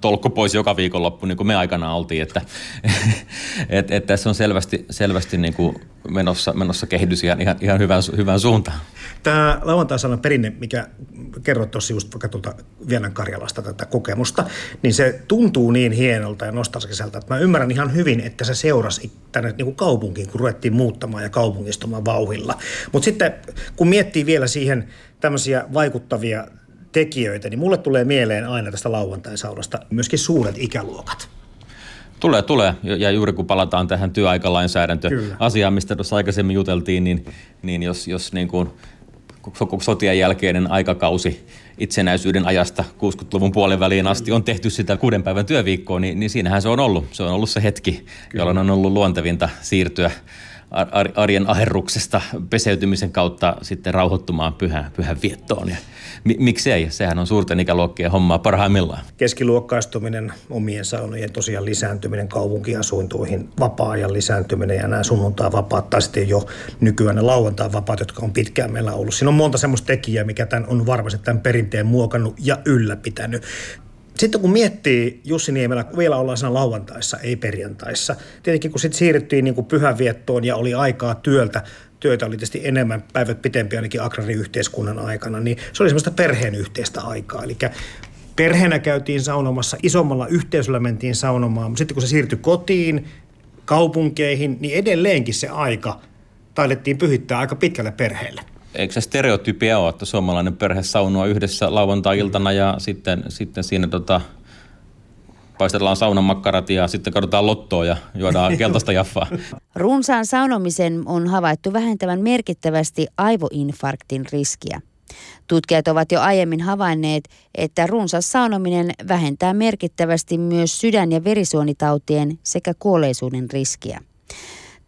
tolkku pois joka viikonloppu, niin kuin me aikana oltiin, että et, et tässä on selvästi, selvästi niin kuin menossa, menossa kehitys ihan, ihan hyvään, hyvään suuntaan. Tämä lauantai-saunan perinne, mikä kerrot tuossa just vaikka tuolta Vienan Karjalasta tätä kokemusta, niin se tuntuu niin hienolta ja nostalgiselta, että mä ymmärrän ihan hyvin, että se seurasi tänne niin kuin kaupunkiin, kun ruvettiin muuttamaan ja kaupungistumaan vauhilla. Mutta sitten kun miettii vielä siihen tämmöisiä vaikuttavia tekijöitä, niin mulle tulee mieleen aina tästä lauantai-saunasta myöskin suuret ikäluokat. Tulee, tulee. Ja juuri kun palataan tähän työaikalainsäädäntöasiaan, mistä tuossa aikaisemmin juteltiin, niin, niin jos, jos niin kuin sotien jälkeinen aikakausi itsenäisyyden ajasta kuudenkymmenen luvun puoliväliin asti on tehty sitä kuuden päivän työviikkoa, niin, niin siinähän se on ollut. Se on ollut se hetki, kyllä, jolloin on ollut luontevinta siirtyä arjen aherruksesta peseytymisen kautta sitten rauhoittumaan pyhän, pyhän viettoon. Ja miksei? Sehän on suurten ikäluokkien hommaa parhaimmillaan. Keskiluokkaistuminen, omien saunojen tosiaan lisääntyminen, kaupunkiasuntoihin, vapaa-ajan lisääntyminen ja nämä sunnuntai-vapaat tai sitten jo nykyään ne lauantai-vapaat, jotka on pitkään meillä ollut. Siinä on monta semmoista tekijää, mikä tämän on varmasti tämän perinteen muokannut ja ylläpitänyt. Sitten kun miettii, Jussi Niemelä, vielä ollaan siinä lauantaissa, ei perjantaissa. Tietenkin kun sitten siirryttiin niin kuin pyhäviettoon ja oli aikaa työltä, työtä oli tietysti enemmän, päivät pitempi ainakin agrariyhteiskunnan aikana, niin se oli semmoista perheen yhteistä aikaa. Eli perheenä käytiin saunomassa, isommalla yhteisöllä mentiin saunomaan, mutta sitten kun se siirtyi kotiin, kaupunkeihin, niin edelleenkin se aika taidettiin pyhittää aika pitkälle perheelle. Eikö se stereotypia ole, että suomalainen perhe saunoo yhdessä lauantai-iltana ja sitten, sitten siinä tota, paistellaan saunamakkarat ja sitten katsotaan lottoa ja juodaan keltaista jaffaa. Runsaan saunomisen on havaittu vähentävän merkittävästi aivoinfarktin riskiä. Tutkijat ovat jo aiemmin havainneet, että runsas saunominen vähentää merkittävästi myös sydän- ja verisuonitautien sekä kuolleisuuden riskiä.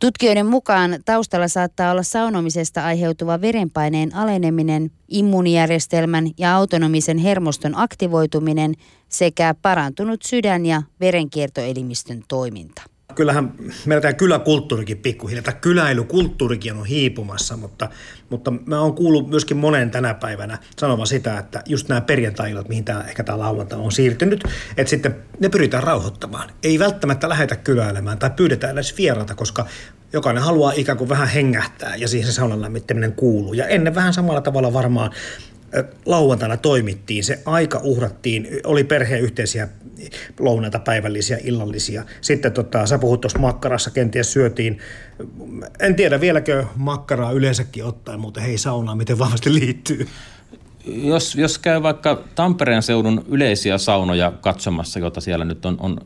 Tutkijoiden mukaan taustalla saattaa olla saunomisesta aiheutuva verenpaineen aleneminen, immuunijärjestelmän ja autonomisen hermoston aktivoituminen sekä parantunut sydän- ja verenkiertoelimistön toiminta. Kyllähän meillä tämä kyläkulttuurikin pikkuhiljaa, tämä kyläilykulttuurikin on hiipumassa, mutta, mutta mä oon kuullut myöskin monen tänä päivänä sanovan sitä, että just nämä perjantai-illat, mihin tämä, ehkä tämä lauantai on siirtynyt, että sitten ne pyritään rauhoittamaan. Ei välttämättä lähetä kyläilemään tai pyydetään edes vieraita, koska Jokainen haluaa ikään kuin vähän hengähtää ja siihen se saunan lämmittäminen kuuluu. Ja ennen vähän samalla tavalla varmaan lauantaina toimittiin, se aika uhrattiin, oli perheen yhteisiä lounaita, päivällisiä, illallisia. Sitten tota, sä puhut tuossa makkarassa, kenties syötiin, en tiedä vieläkö makkaraa yleensäkin ottaen, mutta hei saunaan, miten vahvasti liittyy. Jos, jos käy vaikka Tampereen seudun yleisiä saunoja katsomassa, jota siellä nyt on, on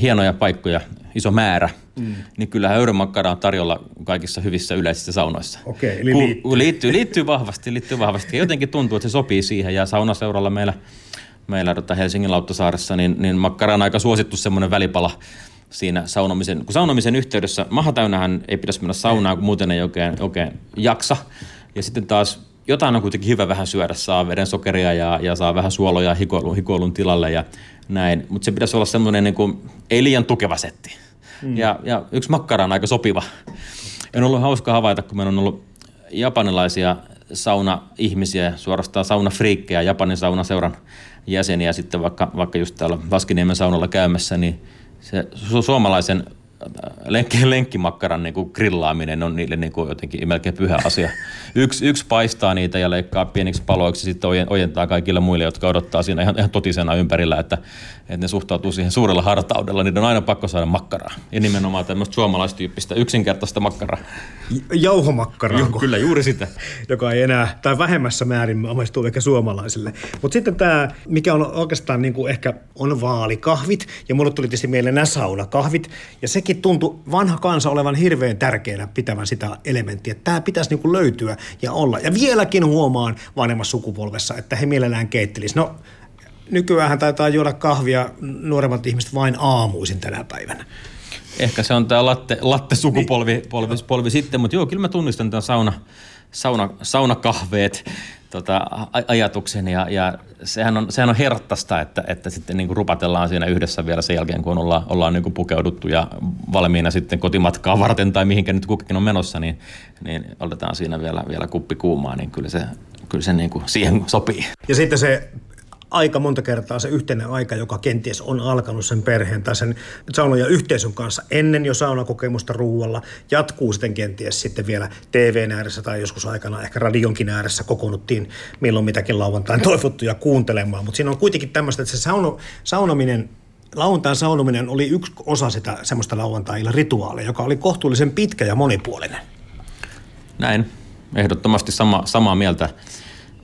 hienoja paikkoja, iso määrä, mm. niin kyllähän höyrymakkara on tarjolla kaikissa hyvissä yleisissä saunoissa. Okei, okay, eli liittyy. liittyy. Liittyy vahvasti, liittyy vahvasti. Ja jotenkin tuntuu, että se sopii siihen. Ja saunaseuralla meillä, meillä Helsingin Lauttasaaressa, niin, niin makkara on aika suosittu semmoinen välipala siinä saunomisen. Kun saunomisen yhteydessä, maha täynnähän ei pitäisi mennä saunaan, kun muuten ei oikein, oikein jaksa. Ja sitten taas jotain on kuitenkin hyvä vähän syödä, saa veden sokeria ja, ja saa vähän suoloja hikoilun, hikoilun tilalle ja näin. Mutta se pitäisi olla semmoinen niin kuin ei liian tukeva setti. Mm. Ja, ja yksi makkara on aika sopiva. On ollut hauska havaita, kun meillä on ollut japanilaisia sauna-ihmisiä, suorastaan saunafriikkejä, Japanin saunaseuran jäseniä. Sitten vaikka, vaikka just täällä Vaskiniemen saunalla käymässä, niin se su- suomalaisen Lenkki, lenkkimakkaran niin kuin grillaaminen on niille niin kuin jotenkin melkein pyhä asia. Yksi, yksi paistaa niitä ja leikkaa pieniksi paloiksi, sitten ojentaa kaikille muille, jotka odottaa siinä ihan, ihan totisena ympärillä, että, että ne suhtautuu siihen suurella hartaudella. Niiden on aina pakko saada makkaraa. Ja nimenomaan tämmöistä suomalaistyyppistä yksinkertaista makkaraa. Jauhomakkaraa. Ju, kyllä, juuri sitä. Joka ei enää, tai vähemmässä määrin omaistuu ehkä suomalaisille. Mutta sitten tämä, mikä on oikeastaan niin kuin ehkä on vaalikahvit, ja mulle tuli tietysti mieleen nämä saunakahvit, ja sekin tuntui vanha kansa olevan hirveän tärkeänä pitävän sitä elementtiä. Tämä pitäisi niinku löytyä ja olla. Ja vieläkin huomaan vanhemmassa sukupolvessa, että he mielellään keittelisivät. No, nykyäänhän taitaa juoda kahvia nuoremmat ihmiset vain aamuisin tänä päivänä. Ehkä se on tämä latte, latte-sukupolvi niin. polvi, polvi sitten, mutta joo, kyllä mä tunnistan tämän sauna, sauna, saunakahveet tota, ajatuksen ja, ja sehän on, sehän on herttasta, että, että sitten niin kuin rupatellaan siinä yhdessä vielä sen jälkeen, kun ollaan, ollaan niin kuin pukeuduttu ja valmiina sitten kotimatkaa varten tai mihinkä nyt kukakin on menossa, niin, niin otetaan siinä vielä, vielä kuppi kuumaa, niin kyllä se, kyllä se niin kuin siihen sopii. Ja sitten se aika monta kertaa se yhteinen aika, joka kenties on alkanut sen perheen tai sen saunan ja yhteisön kanssa ennen jo saunakokemusta ruualla, jatkuu sitten kenties sitten vielä T V:n ääressä tai joskus aikana ehkä radionkin ääressä kokoonnuttiin milloin mitäkin lauantain toivottuja kuuntelemaan. Mutta siinä on kuitenkin tämmöistä, että se sauno, saunominen, lauantain saunominen oli yksi osa sitä semmoista lauantai-illan rituaalia, joka oli kohtuullisen pitkä ja monipuolinen. Näin, ehdottomasti sama, samaa mieltä.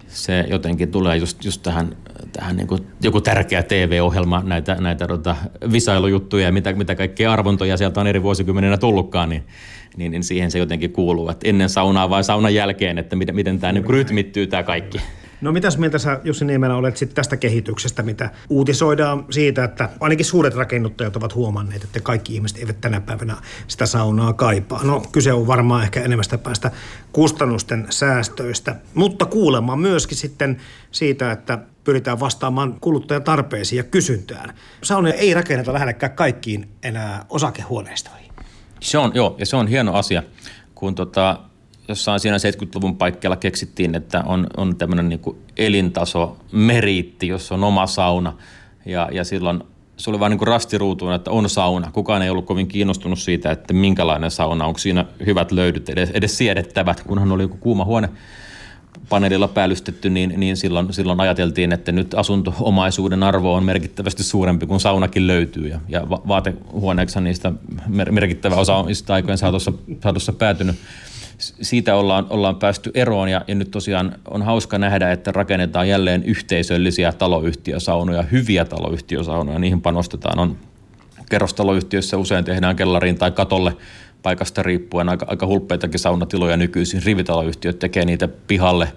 Se jotenkin tulee just, just tähän, tähän niin kuin joku tärkeä T V-ohjelma, näitä, näitä tota, visailujuttuja ja mitä, mitä kaikkea arvontoja sieltä on eri vuosikymmeninä tullutkaan, niin, niin, niin siihen se jotenkin kuuluu, että ennen saunaa vai saunan jälkeen, että miten, miten tämä niin rytmittyy tämä kaikki. No mitäs mieltä sä, Jussi Niemelä, olet sitten tästä kehityksestä, mitä uutisoidaan siitä, että ainakin suuret rakennuttajat ovat huomanneet, että kaikki ihmiset eivät tänä päivänä sitä saunaa kaipaa. No kyse on varmaan ehkä enemmästä päästä kustannusten säästöistä, mutta kuulemma myöskin sitten siitä, että pyritään vastaamaan kuluttajan tarpeisiin ja kysyntään. Saunoja ei rakenneta lähellekään kaikkiin enää osakehuoneistoihin. Se on, joo, ja se on hieno asia, kun tota... jossain siinä seitsemänkymmentäluvun paikkeilla keksittiin, että on, on tämmöinen niin kuin elintasomeriitti, jossa on oma sauna. Ja, ja silloin se oli vaan niin kuin rastiruutuun, että on sauna. Kukaan ei ollut kovin kiinnostunut siitä, että minkälainen sauna, onko siinä hyvät löydyt, edes, edes siedettävät. Kunhan oli joku kuuma huone paneelilla päällystetty, niin, niin silloin, silloin ajateltiin, että nyt asunto-omaisuuden arvo on merkittävästi suurempi, kun saunakin löytyy. Ja, ja va- vaatehuoneeksi niistä merkittävä osa on aikojen saatossa, saatossa päätynyt. Siitä ollaan, ollaan päästy eroon ja, ja nyt tosiaan on hauska nähdä, että rakennetaan jälleen yhteisöllisiä taloyhtiösaunoja, hyviä taloyhtiösaunoja, niihin panostetaan. On kerrostaloyhtiöissä usein tehdään kellariin tai katolle paikasta riippuen aika, aika hulppeitakin saunatiloja nykyisin. Rivitaloyhtiöt tekee niitä pihalle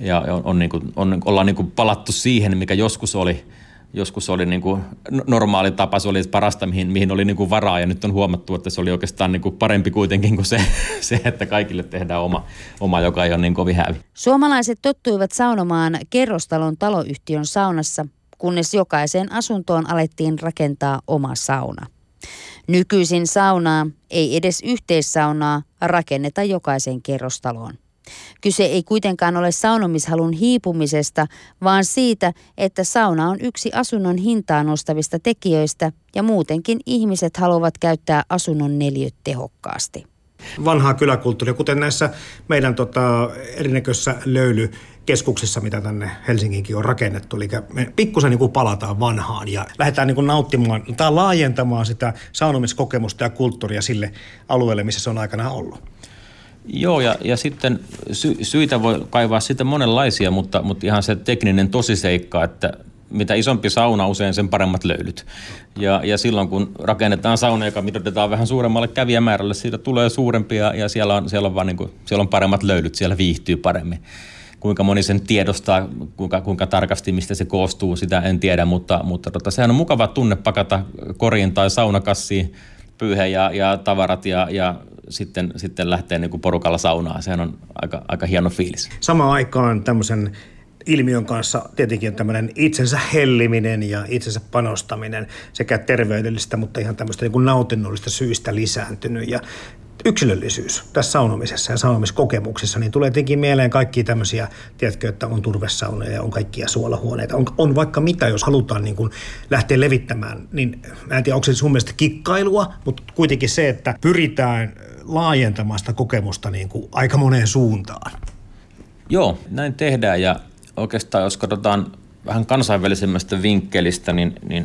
ja on, on niin kuin, on, ollaan niin kuin palattu siihen, mikä joskus oli. Joskus oli niin kuin normaali tapa, se oli parasta, mihin, mihin oli niin kuin varaa, ja nyt on huomattu, että se oli oikeastaan niin kuin parempi kuitenkin kuin se, se, että kaikille tehdään oma, oma, joka ei ole niin kovin hävi. Suomalaiset tottuivat saunomaan kerrostalon taloyhtiön saunassa, kunnes jokaiseen asuntoon alettiin rakentaa oma sauna. Nykyisin saunaa, ei edes yhteissaunaa, rakenneta jokaiseen kerrostaloon. Kyse ei kuitenkaan ole saunomishalun hiipumisesta, vaan siitä, että sauna on yksi asunnon hintaa nostavista tekijöistä ja muutenkin ihmiset haluavat käyttää asunnon neliöt tehokkaasti. vanhaa kyläkulttuuria, kuten näissä meidän tota, erinäköisissä löylykeskuksissa, mitä tänne Helsinginkin on rakennettu. Eli me pikkusen niin kuin palataan vanhaan ja lähdetään niin kuin nauttimaan tai laajentamaan sitä saunomiskokemusta ja kulttuuria sille alueelle, missä se on aikanaan ollut. Joo, ja, ja sitten sy- syitä voi kaivaa sitten monenlaisia, mutta, mutta ihan se tekninen tosiseikka, että mitä isompi sauna, usein sen paremmat löylyt. Ja, ja silloin, kun rakennetaan sauna, joka mitoitetaan vähän suuremmalle kävijämäärälle, siitä tulee suurempi ja, ja siellä on, siellä on vaan niin kuin, siellä on paremmat löylyt, siellä viihtyy paremmin. Kuinka moni sen tiedostaa, kuinka, kuinka tarkasti, mistä se koostuu, sitä en tiedä, mutta, mutta tota, sehän on mukava tunne pakata korin tai saunakassiin pyyhe ja, ja tavarat ja, ja sitten, sitten lähtee niin kuin porukalla saunaan. Sehän on aika, aika hieno fiilis. Samaan aikaan tämmöisen ilmiön kanssa tietenkin on tämmöinen itsensä helliminen ja itsensä panostaminen sekä terveydellistä, mutta ihan tämmöistä niin kuin nautinnollista syistä lisääntynyt ja yksilöllisyys tässä saunomisessa ja saunomiskokemuksessa, niin tulee tietenkin mieleen kaikkia tämmöisiä, tiedätkö, että on turvesaunoja ja on kaikkia suolahuoneita. On, on vaikka mitä, jos halutaan niin kuin lähteä levittämään, niin mä en tiedä, onko se sun mielestä kikkailua, mutta kuitenkin se, että pyritään laajentamaan sitä kokemusta niin kuin aika moneen suuntaan. Joo, näin tehdään ja oikeastaan jos katsotaan vähän kansainvälisemmästä vinkkelistä, niin, niin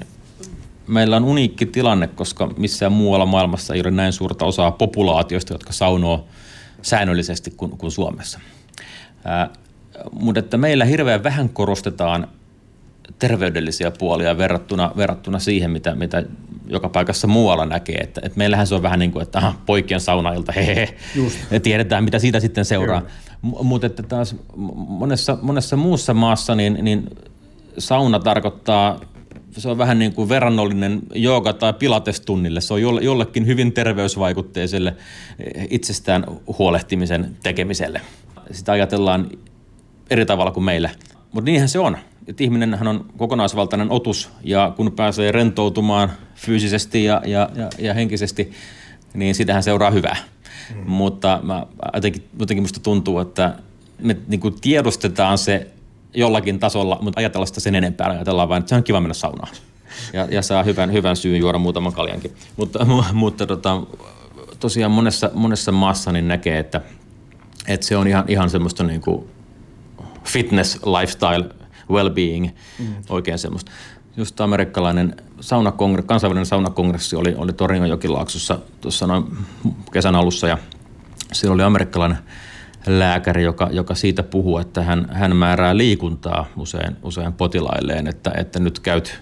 meillä on uniikki tilanne, koska missään muualla maailmassa ei ole näin suurta osaa populaatioista, jotka saunoo säännöllisesti kuin, kuin Suomessa. Ää, mutta että meillä hirveän vähän korostetaan terveydellisiä puolia verrattuna, verrattuna siihen, mitä, mitä joka paikassa muualla näkee. Että, että meillähän se on vähän niin kuin, että aha, poikien saunailta, hehehe, tiedetään mitä siitä sitten seuraa. M- mutta että taas monessa, monessa muussa maassa niin, niin sauna tarkoittaa, se on vähän niin kuin verrannollinen jooga- tai pilatestunnille. Se on jollekin hyvin terveysvaikutteiselle itsestään huolehtimisen tekemiselle. Sitä ajatellaan eri tavalla kuin meillä. Mutta niinhän se on. Et ihminenhän on kokonaisvaltainen otus ja kun pääsee rentoutumaan fyysisesti ja, ja, ja, ja henkisesti, niin sitähän seuraa hyvää. Mm. Mutta mä, jotenkin, jotenkin musta tuntuu, että me niin kuin tiedostetaan se jollakin tasolla, mutta ajatellaan sitä sen enempää. Ajatellaan vain, että se on kiva mennä saunaan ja, ja saa hyvän, hyvän syyn juoda muutaman kaljankin. Mutta, mutta tota, tosiaan monessa, monessa maassa niin näkee, että, että se on ihan, ihan semmoista niin kuin fitness, lifestyle, well-being, mm. oikein semmoista. Just amerikkalainen saunakongressi, kansainvälinen saunakongressi oli, oli Torinojokilaaksossa tuossa noin kesän alussa ja siellä oli amerikkalainen lääkäri, joka, joka siitä puhuu, että hän, hän määrää liikuntaa usein, usein potilailleen, että, että nyt käyt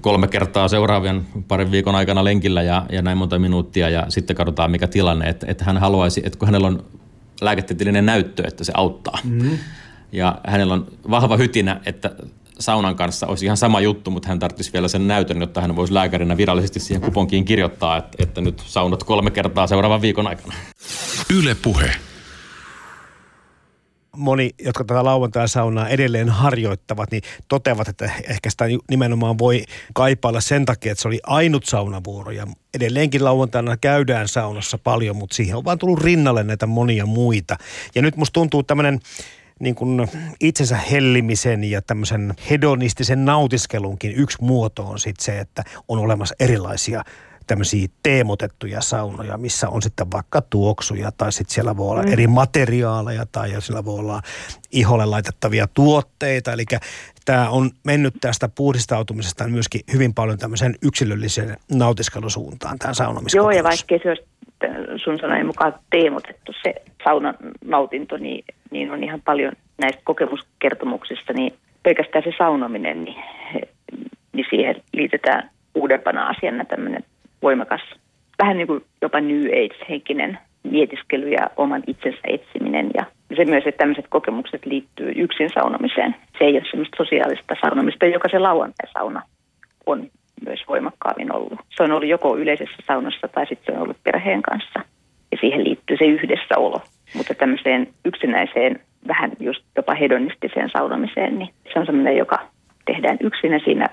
kolme kertaa seuraavien parin viikon aikana lenkillä ja, ja näin monta minuuttia ja sitten katsotaan mikä tilanne, että, että hän haluaisi, että kun hänellä on lääketieteellinen näyttö, että se auttaa. Mm-hmm. Ja hänellä on vahva hytinä, että saunan kanssa olisi ihan sama juttu, mutta hän tarvitsisi vielä sen näytön, jotta hän voisi lääkärinä virallisesti siihen kuponkiin kirjoittaa, että, että nyt saunat kolme kertaa seuraavan viikon aikana. Yle Puhe. Moni, jotka tätä lauantaisaunaa edelleen harjoittavat, niin toteavat, että ehkä sitä nimenomaan voi kaipailla sen takia, että se oli ainut saunavuoro. Ja edelleenkin lauantaina käydään saunassa paljon, mutta siihen on vaan tullut rinnalle näitä monia muita. Ja nyt musta tuntuu tämmöinen niin kuin itsensä hellimisen ja tämmöisen hedonistisen nautiskelunkin yksi muoto on sitten se, että on olemassa erilaisia tämmöisiä teemotettuja saunoja, missä on sitten vaikka tuoksuja tai sitten siellä voi olla eri materiaaleja tai siellä voi olla iholle laitettavia tuotteita. Eli tämä on mennyt tästä puhdistautumisesta myöskin hyvin paljon tämmöisen yksilöllisen nautiskelusuuntaan tämän saunomiskokemus. Joo, ja vaikkei se olisi sun sanojen mukaan teemotettu se saunan nautinto, niin, niin on ihan paljon näistä kokemuskertomuksista, niin pelkästään se saunominen, niin, niin siihen liitetään uudempana asiana tämmöinen voimakas, vähän niin kuin jopa new age-henkinen mietiskely ja oman itsensä etsiminen. Ja se myös, että tämmöiset kokemukset liittyy yksin saunomiseen. Se ei ole semmoista sosiaalista saunomista, joka se lauantaisauna on myös voimakkaammin ollut. Se on ollut joko yleisessä saunassa tai sitten se on ollut perheen kanssa. Ja siihen liittyy se yhdessäolo. Mutta tämmöiseen yksinäiseen, vähän just jopa hedonistiseen saunomiseen, niin se on semmoinen, joka tehdään yksin ja siinä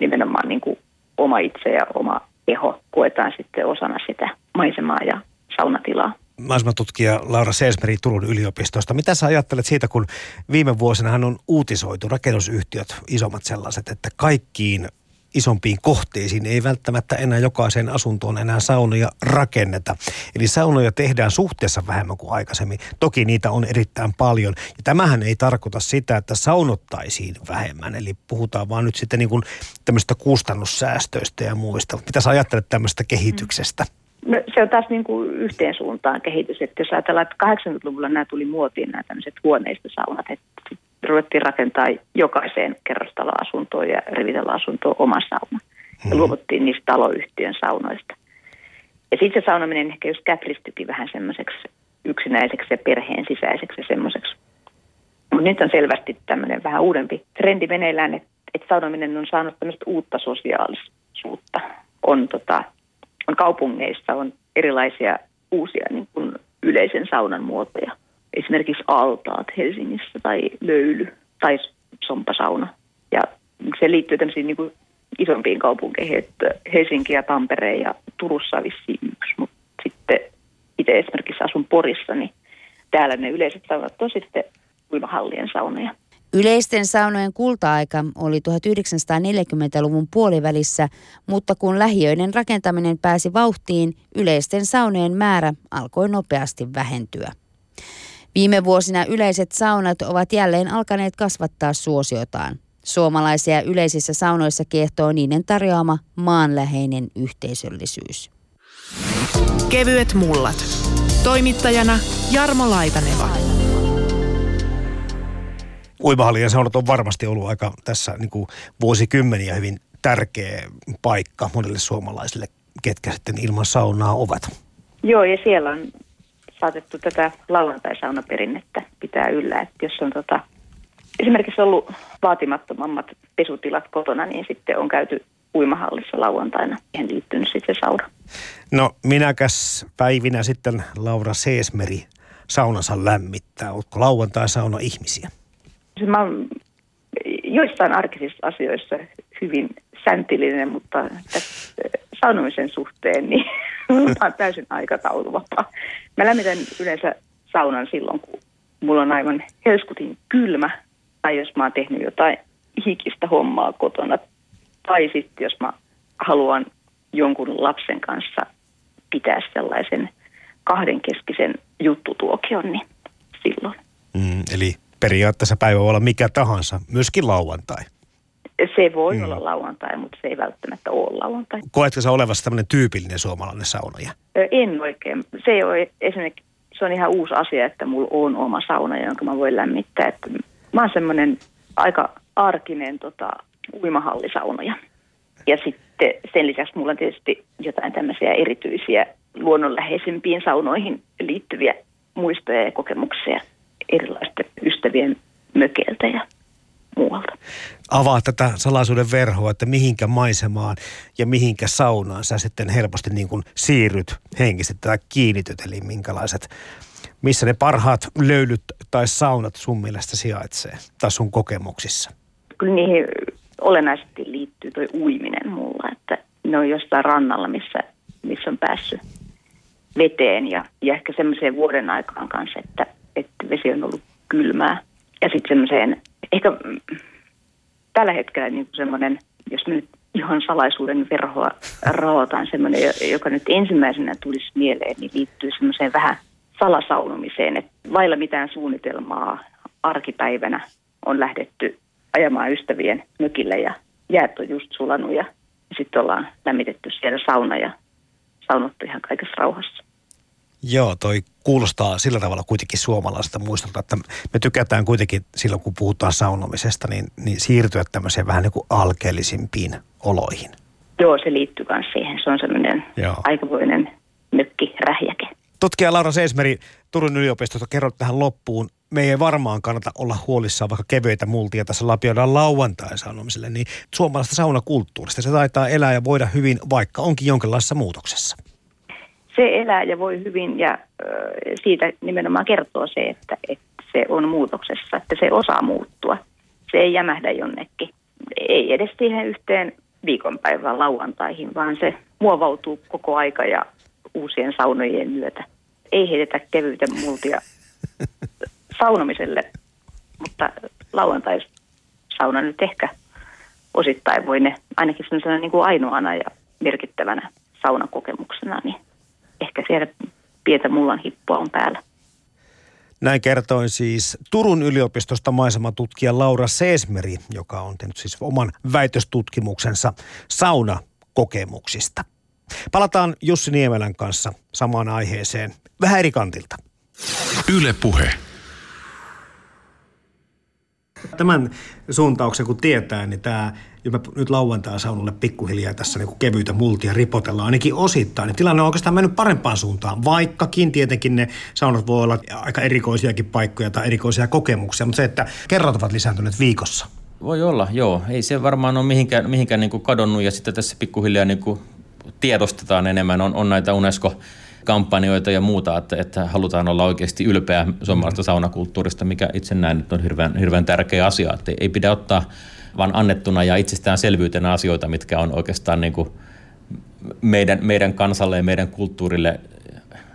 nimenomaan niin kuin oma itse ja oma keho koetaan sitten osana sitä maisemaa ja saunatilaa. Maailmantutkija Laura Seesmeri Turun yliopistosta. Mitä sä ajattelet siitä, kun viime vuosinahan on uutisoitu rakennusyhtiöt, isommat sellaiset, että kaikkiin isompiin kohteisiin ei välttämättä enää jokaiseen asuntoon enää saunoja rakenneta. Eli saunoja tehdään suhteessa vähemmän kuin aikaisemmin. Toki niitä on erittäin paljon. Ja tämähän ei tarkoita sitä, että saunottaisiin vähemmän. Eli puhutaan vaan nyt sitten niin kuin tämmöistä kustannussäästöistä ja muista. Mitä sä ajattelet tämmöistä kehityksestä? No, se on taas niin kuin yhteen suuntaan kehitys. Että jos ajatellaan, että kahdeksankymmentäluvulla nämä tuli muotiin, nämä tämmöiset huoneistosaunat, että ruvettiin rakentaa jokaiseen kerrostaloasuntoon ja rivitaloasuntoon oma sauna. Ja luovuttiin niistä taloyhtiön saunoista. Ja sitten se saunominen ehkä just käpristyikin vähän semmoiseksi yksinäiseksi ja perheen sisäiseksi ja semmoiseksi. Mutta nyt on selvästi tämmöinen vähän uudempi trendi meneillään, että et saunominen on saanut tämmöistä uutta sosiaalisuutta. On, tota, on kaupungeissa on erilaisia uusia niin kuin yleisen saunan muotoja. Esimerkiksi Altaat Helsingissä tai Löyly tai Sompasauna. Ja se liittyy tämmöisiin niin kuin isompiin kaupunkeihin, että Helsinki ja Tampere ja Turussa on vissiin yksi. Mutta sitten itse esimerkiksi asun Porissa, niin täällä ne yleiset saunat on sitten uimahallien saunoja. Yleisten saunojen kulta-aika oli tuhatyhdeksänsataaneljäkymmentäluvun puolivälissä, mutta kun lähiöiden rakentaminen pääsi vauhtiin, yleisten saunojen määrä alkoi nopeasti vähentyä. Viime vuosina yleiset saunat ovat jälleen alkaneet kasvattaa suosiotaan. Suomalaisia yleisissä saunoissa kiehtoo niiden tarjoama maanläheinen yhteisöllisyys. Kevyet mullat. Toimittajana Jarmo Laitaneva. Uimahallien saunat on varmasti ollut aika tässä niin kuin vuosikymmeniä hyvin tärkeä paikka monille suomalaisille, ketkä sitten ilman saunaa ovat. Joo, ja siellä on saatettu tätä lauantaisaunaperinnettä pitää yllä, että jos on tota, esimerkiksi ollut vaatimattomammat pesutilat kotona, niin sitten on käyty uimahallissa lauantaina, siihen liittynyt sitten se sauna. No minäkäs päivinä sitten Laura Seesmeri saunansa lämmittää? Oletko lauantaisauna ihmisiä? Mä oon joissain arkisissa asioissa hyvin säntillinen, mutta saunomisen suhteen niin mä oon täysin aikatauluvapaa. Mä lämmitän yleensä saunan silloin, kun mulla on aivan helskutin kylmä, tai jos mä oon tehnyt jotain hikistä hommaa kotona, tai sitten jos mä haluan jonkun lapsen kanssa pitää sellaisen kahdenkeskisen juttutuokion, niin silloin. Mm, eli periaatteessa päivä voi olla mikä tahansa, myöskin lauantai. Se voi mm. olla lauantai, mutta se ei välttämättä ole lauantai. Koetko sä olevasi tämmöinen tyypillinen suomalainen saunoja? En oikein. Se ei ole, esimerkiksi se on ihan uusi asia, että mulla on oma sauna, jonka mä voin lämmittää. Että mä oon semmoinen aika arkinen tota, uimahallisaunoja. Ja sitten sen lisäksi mulla on tietysti jotain tämmöisiä erityisiä luonnonläheisempiin saunoihin liittyviä muistoja ja kokemuksia erilaisten ystävien mökeiltä ja muualta. Avaa tätä salaisuuden verhoa, että mihinkä maisemaan ja mihinkä saunaan sä sitten helposti niin kuin siirryt henkisesti tai kiinnityt, eli minkälaiset, missä ne parhaat löylyt tai saunat sun mielestä sijaitsee tai sun kokemuksissa? Kyllä niihin olennaisesti liittyy toi uiminen mulla, että ne on jostain rannalla, missä, missä on päässyt veteen ja, ja ehkä semmoiseen vuoden aikaan kanssa, että, että vesi on ollut kylmää ja sitten semmoiseen ehkä tällä hetkellä niin semmoinen, jos me nyt ihan salaisuuden verhoa raotaan, semmoinen, joka nyt ensimmäisenä tulisi mieleen, niin liittyy semmoiseen vähän salasaunomiseen, että vailla mitään suunnitelmaa arkipäivänä on lähdetty ajamaan ystävien mökille ja jäät on just sulanut ja sitten ollaan lämmitetty siellä sauna ja saunottu ihan kaikessa rauhassa. Joo, toi kuulostaa sillä tavalla kuitenkin suomalaista muistolta, että me tykätään kuitenkin silloin, kun puhutaan saunomisesta, niin, niin siirtyä tämmöiseen vähän niin kuin alkeellisimpiin oloihin. Joo, se liittyy myös siihen. Se on sellainen aikamoinen mökkirähjäke. Tutkija Laura Seesmeri Turun yliopistosta, kerrot tähän loppuun. Me ei varmaan kannata olla huolissaan, vaikka kevyitä multia tässä lapioidaan lauantai-saunomiselle, niin suomalaista saunakulttuurista se taitaa elää ja voida hyvin, vaikka onkin jonkinlaisessa muutoksessa. Se elää ja voi hyvin ja siitä nimenomaan kertoo se, että, että se on muutoksessa, että se osaa muuttua. Se ei jämähdä jonnekin, ei edes siihen yhteen viikonpäivään lauantaihin, vaan se muovautuu koko aika ja uusien saunojen myötä. Ei heitetä kevyitä multia saunomiselle, mutta lauantaissauna nyt ehkä osittain voi ne ainakin sellaisena niin kuin ainoana ja merkittävänä saunakokemuksena, niin ehkä siellä pientä mullan hippua on päällä. Näin kertoi siis Turun yliopistosta maisematutkija Laura Seesmeri, joka on tehnyt siis oman väitöstutkimuksensa saunakokemuksista. Palataan Jussi Niemelän kanssa samaan aiheeseen vähän eri kantilta. Yle Puhe. Tämän suuntauksen kun tietää, niin tämä, ja mä nyt lauantaisaunalle pikkuhiljaa tässä niin kevyitä multia ripotellaan ainakin osittain, niin tilanne on oikeastaan mennyt parempaan suuntaan, vaikkakin tietenkin ne saunat voi olla aika erikoisiakin paikkoja tai erikoisia kokemuksia, mutta se, että kerrat ovat lisääntyneet viikossa. Voi olla, joo. Ei se varmaan ole mihinkään, mihinkään niin kuin kadonnut, ja sitten tässä pikkuhiljaa niin kuin tiedostetaan enemmän, on, on näitä Unesco kampanjoita ja muuta, että, että halutaan olla oikeasti ylpeä suomalaisesta saunakulttuurista, mikä itse näen nyt on hirveän, hirveän tärkeä asia. Että ei pidä ottaa vaan annettuna ja itsestäänselvyytenä asioita, mitkä on oikeastaan niin kuin meidän, meidän kansalle ja meidän kulttuurille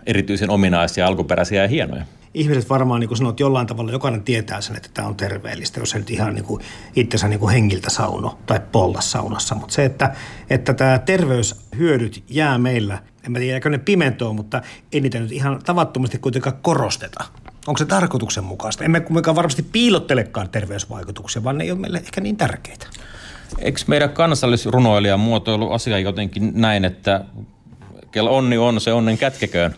erityisen ominaisia, alkuperäisiä ja hienoja. Ihmiset varmaan, niin kuin sanot, jollain tavalla jokainen tietää sen, että tämä on terveellistä, jos ei nyt ihan niin kuin itsensä niin kuin hengiltä sauno tai polla saunassa. Mutta se, että, että tämä terveyshyödyt jää meillä, en mä tiedä, eikö ne pimentoa, mutta ei niitä nyt ihan tavattomasti kuitenkaan korosteta. Onko se tarkoituksenmukaista? Emme kuitenkaan varmasti piilottelekaan terveysvaikutuksia, vaan ne ei ole meille ehkä niin tärkeitä. Eikö meidän kansallisrunoilija muotoilu asia jotenkin näin, että kello onni on, se onnen kätkeköön?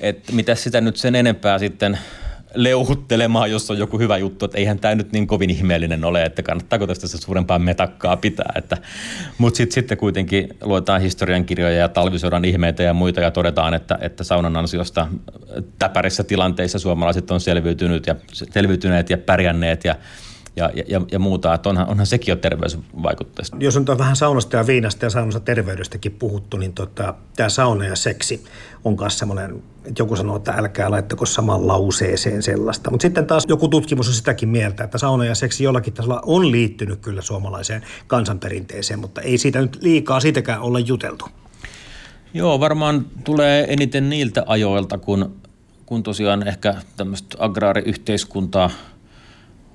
Että mitä sitä nyt sen enempää sitten leuhuttelemaan, jos on joku hyvä juttu, että eihän tämä nyt niin kovin ihmeellinen ole, että kannattaako tästä se suurempaa metakkaa pitää. Mutta sitten sit kuitenkin luetaan historiankirjoja ja talvisodan ihmeitä ja muita ja todetaan, että, että saunan ansiosta täpärissä tilanteissa suomalaiset on selviytynyt ja, selviytyneet ja pärjänneet ja Ja, ja, ja muuta, että onhan, onhan sekin jo terveysvaikutteista. Jos on vähän saunasta ja viinasta ja saunasta terveydestäkin puhuttu, niin tota, tämä sauna ja seksi on myös semmoinen, että joku sanoo, että älkää laittako saman lauseeseen sellaista. Mutta sitten taas joku tutkimus on sitäkin mieltä, että sauna ja seksi jollakin tasolla on liittynyt kyllä suomalaiseen kansanperinteeseen, mutta ei siitä nyt liikaa siitäkään ole juteltu. Joo, varmaan tulee eniten niiltä ajoilta, kun, kun tosiaan ehkä tämmöistä agraariyhteiskuntaa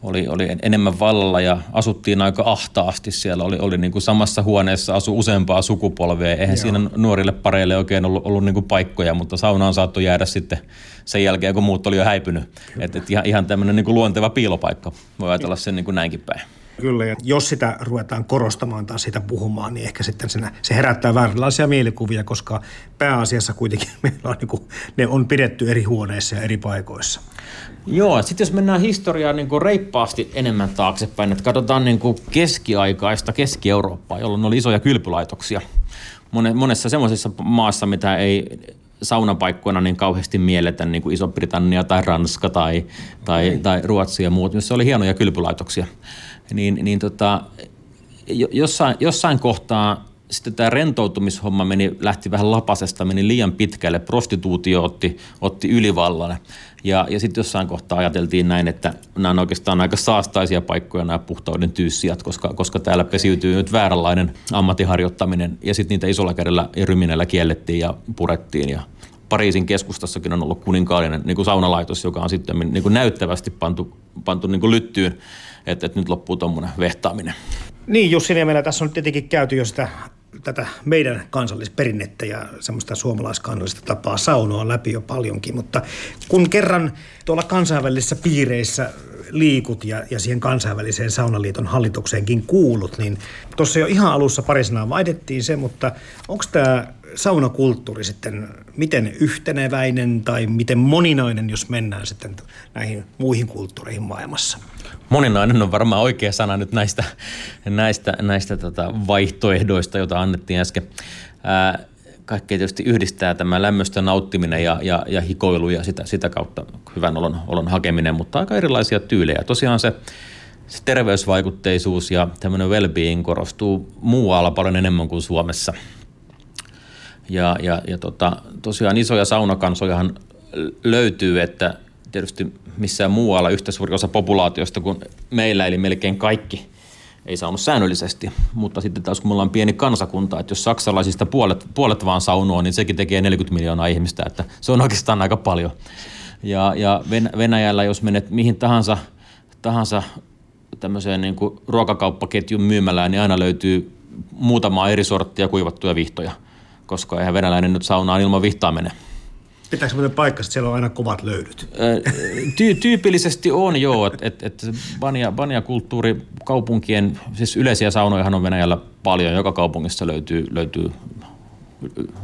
Oli, oli enemmän vallalla ja asuttiin aika ahtaasti siellä. Oli, oli niin kuin samassa huoneessa asu useampaa sukupolvea. Eihän Joo. siinä nuorille pareille oikein ollut, ollut niin kuin paikkoja, mutta saunaan saattoi jäädä sitten sen jälkeen, kun muut oli jo häipynyt. Että et ihan, ihan tämmöinen niin kuin luonteva piilopaikka. Voi ajatella sen niin kuin näinkin päin. Kyllä, ja jos sitä ruvetaan korostamaan tai sitä puhumaan, niin ehkä sitten sinä, se herättää vääränlaisia mielikuvia, koska pääasiassa kuitenkin meillä on, niin kuin, ne on pidetty eri huoneissa ja eri paikoissa. Joo, sitten jos mennään historiaa niin kuin reippaasti enemmän taaksepäin, että katsotaan niin kuin keskiaikaista Keski-Eurooppaa, jolloin oli isoja kylpylaitoksia. Monessa semmoisessa maassa, mitä ei saunapaikkoina niin kauheasti mielletä, niin kuin Iso-Britannia tai Ranska tai, tai, tai Ruotsi ja muut, missä oli hienoja kylpylaitoksia. Niin, niin tota, jossain, jossain kohtaa sitten tämä rentoutumishomma meni, lähti vähän lapasesta, meni liian pitkälle, prostituutio otti, otti ylivallan. Ja, ja sitten jossain kohtaa ajateltiin näin, että nämä on oikeastaan aika saastaisia paikkoja, nämä puhtauden tyyssijat, koska, koska täällä pesiytyy nyt vääränlainen ammattiharjoittaminen. Ja sitten niitä isolla kädellä ja ryminällä kiellettiin ja purettiin. Ja Pariisin keskustassakin on ollut kuninkaallinen niin kuin saunalaitos, joka on sitten niin kuin näyttävästi pantu, pantu niin kuin lyttyyn. Että et nyt loppuu tuommoinen vehtaaminen. Niin Jussi Niemelä, tässä on tietenkin käyty jo sitä, tätä meidän kansallisperinnettä ja semmoista suomalaiskansallista tapaa saunoa läpi jo paljonkin, mutta kun kerran tuolla kansainvälisissä piireissä liikut ja, ja siihen kansainväliseen saunaliiton hallitukseenkin kuulut, niin tuossa jo ihan alussa pari sanaa vaihdettiin se, mutta onko tämä saunakulttuuri sitten miten yhteneväinen tai miten moninainen, jos mennään sitten näihin muihin kulttuureihin maailmassa? Moninainen on varmaan oikea sana nyt näistä, näistä, näistä tota vaihtoehdoista, joita annettiin äsken. Ää, kaikkea tietysti yhdistää tämä lämmöstä nauttiminen ja, ja, ja hikoilu ja sitä, sitä kautta hyvän olon, olon hakeminen, mutta aika erilaisia tyylejä. Tosiaan se, se terveysvaikutteisuus ja tämmöinen well-being korostuu muualla paljon enemmän kuin Suomessa. Ja, ja, ja tota, tosiaan isoja saunakansojahan löytyy, että tietysti missään muualla yhtä suuri osa populaatiosta kuin meillä, eli melkein kaikki ei saunut säännöllisesti. Mutta sitten taas kun me ollaan pieni kansakunta, että jos saksalaisista puolet, puolet vaan saunoa, niin sekin tekee neljäkymmentä miljoonaa ihmistä, että se on oikeastaan aika paljon. Ja, ja Venäjällä, jos menet mihin tahansa, tahansa tämmöiseen niin kuin ruokakauppaketjun myymälään, niin aina löytyy muutamaa eri sorttia kuivattuja vihtoja, koska eihän venäläinen nyt saunaan ilman vihtaa mene. Pitääkö muuten paikkaa, että siellä on aina kovat löydyt? Ty- tyypillisesti on, joo. Että et, et Banja-kulttuuri, kaupunkien, siis yleisiä saunojahan on Venäjällä paljon. Joka kaupungissa löytyy, löytyy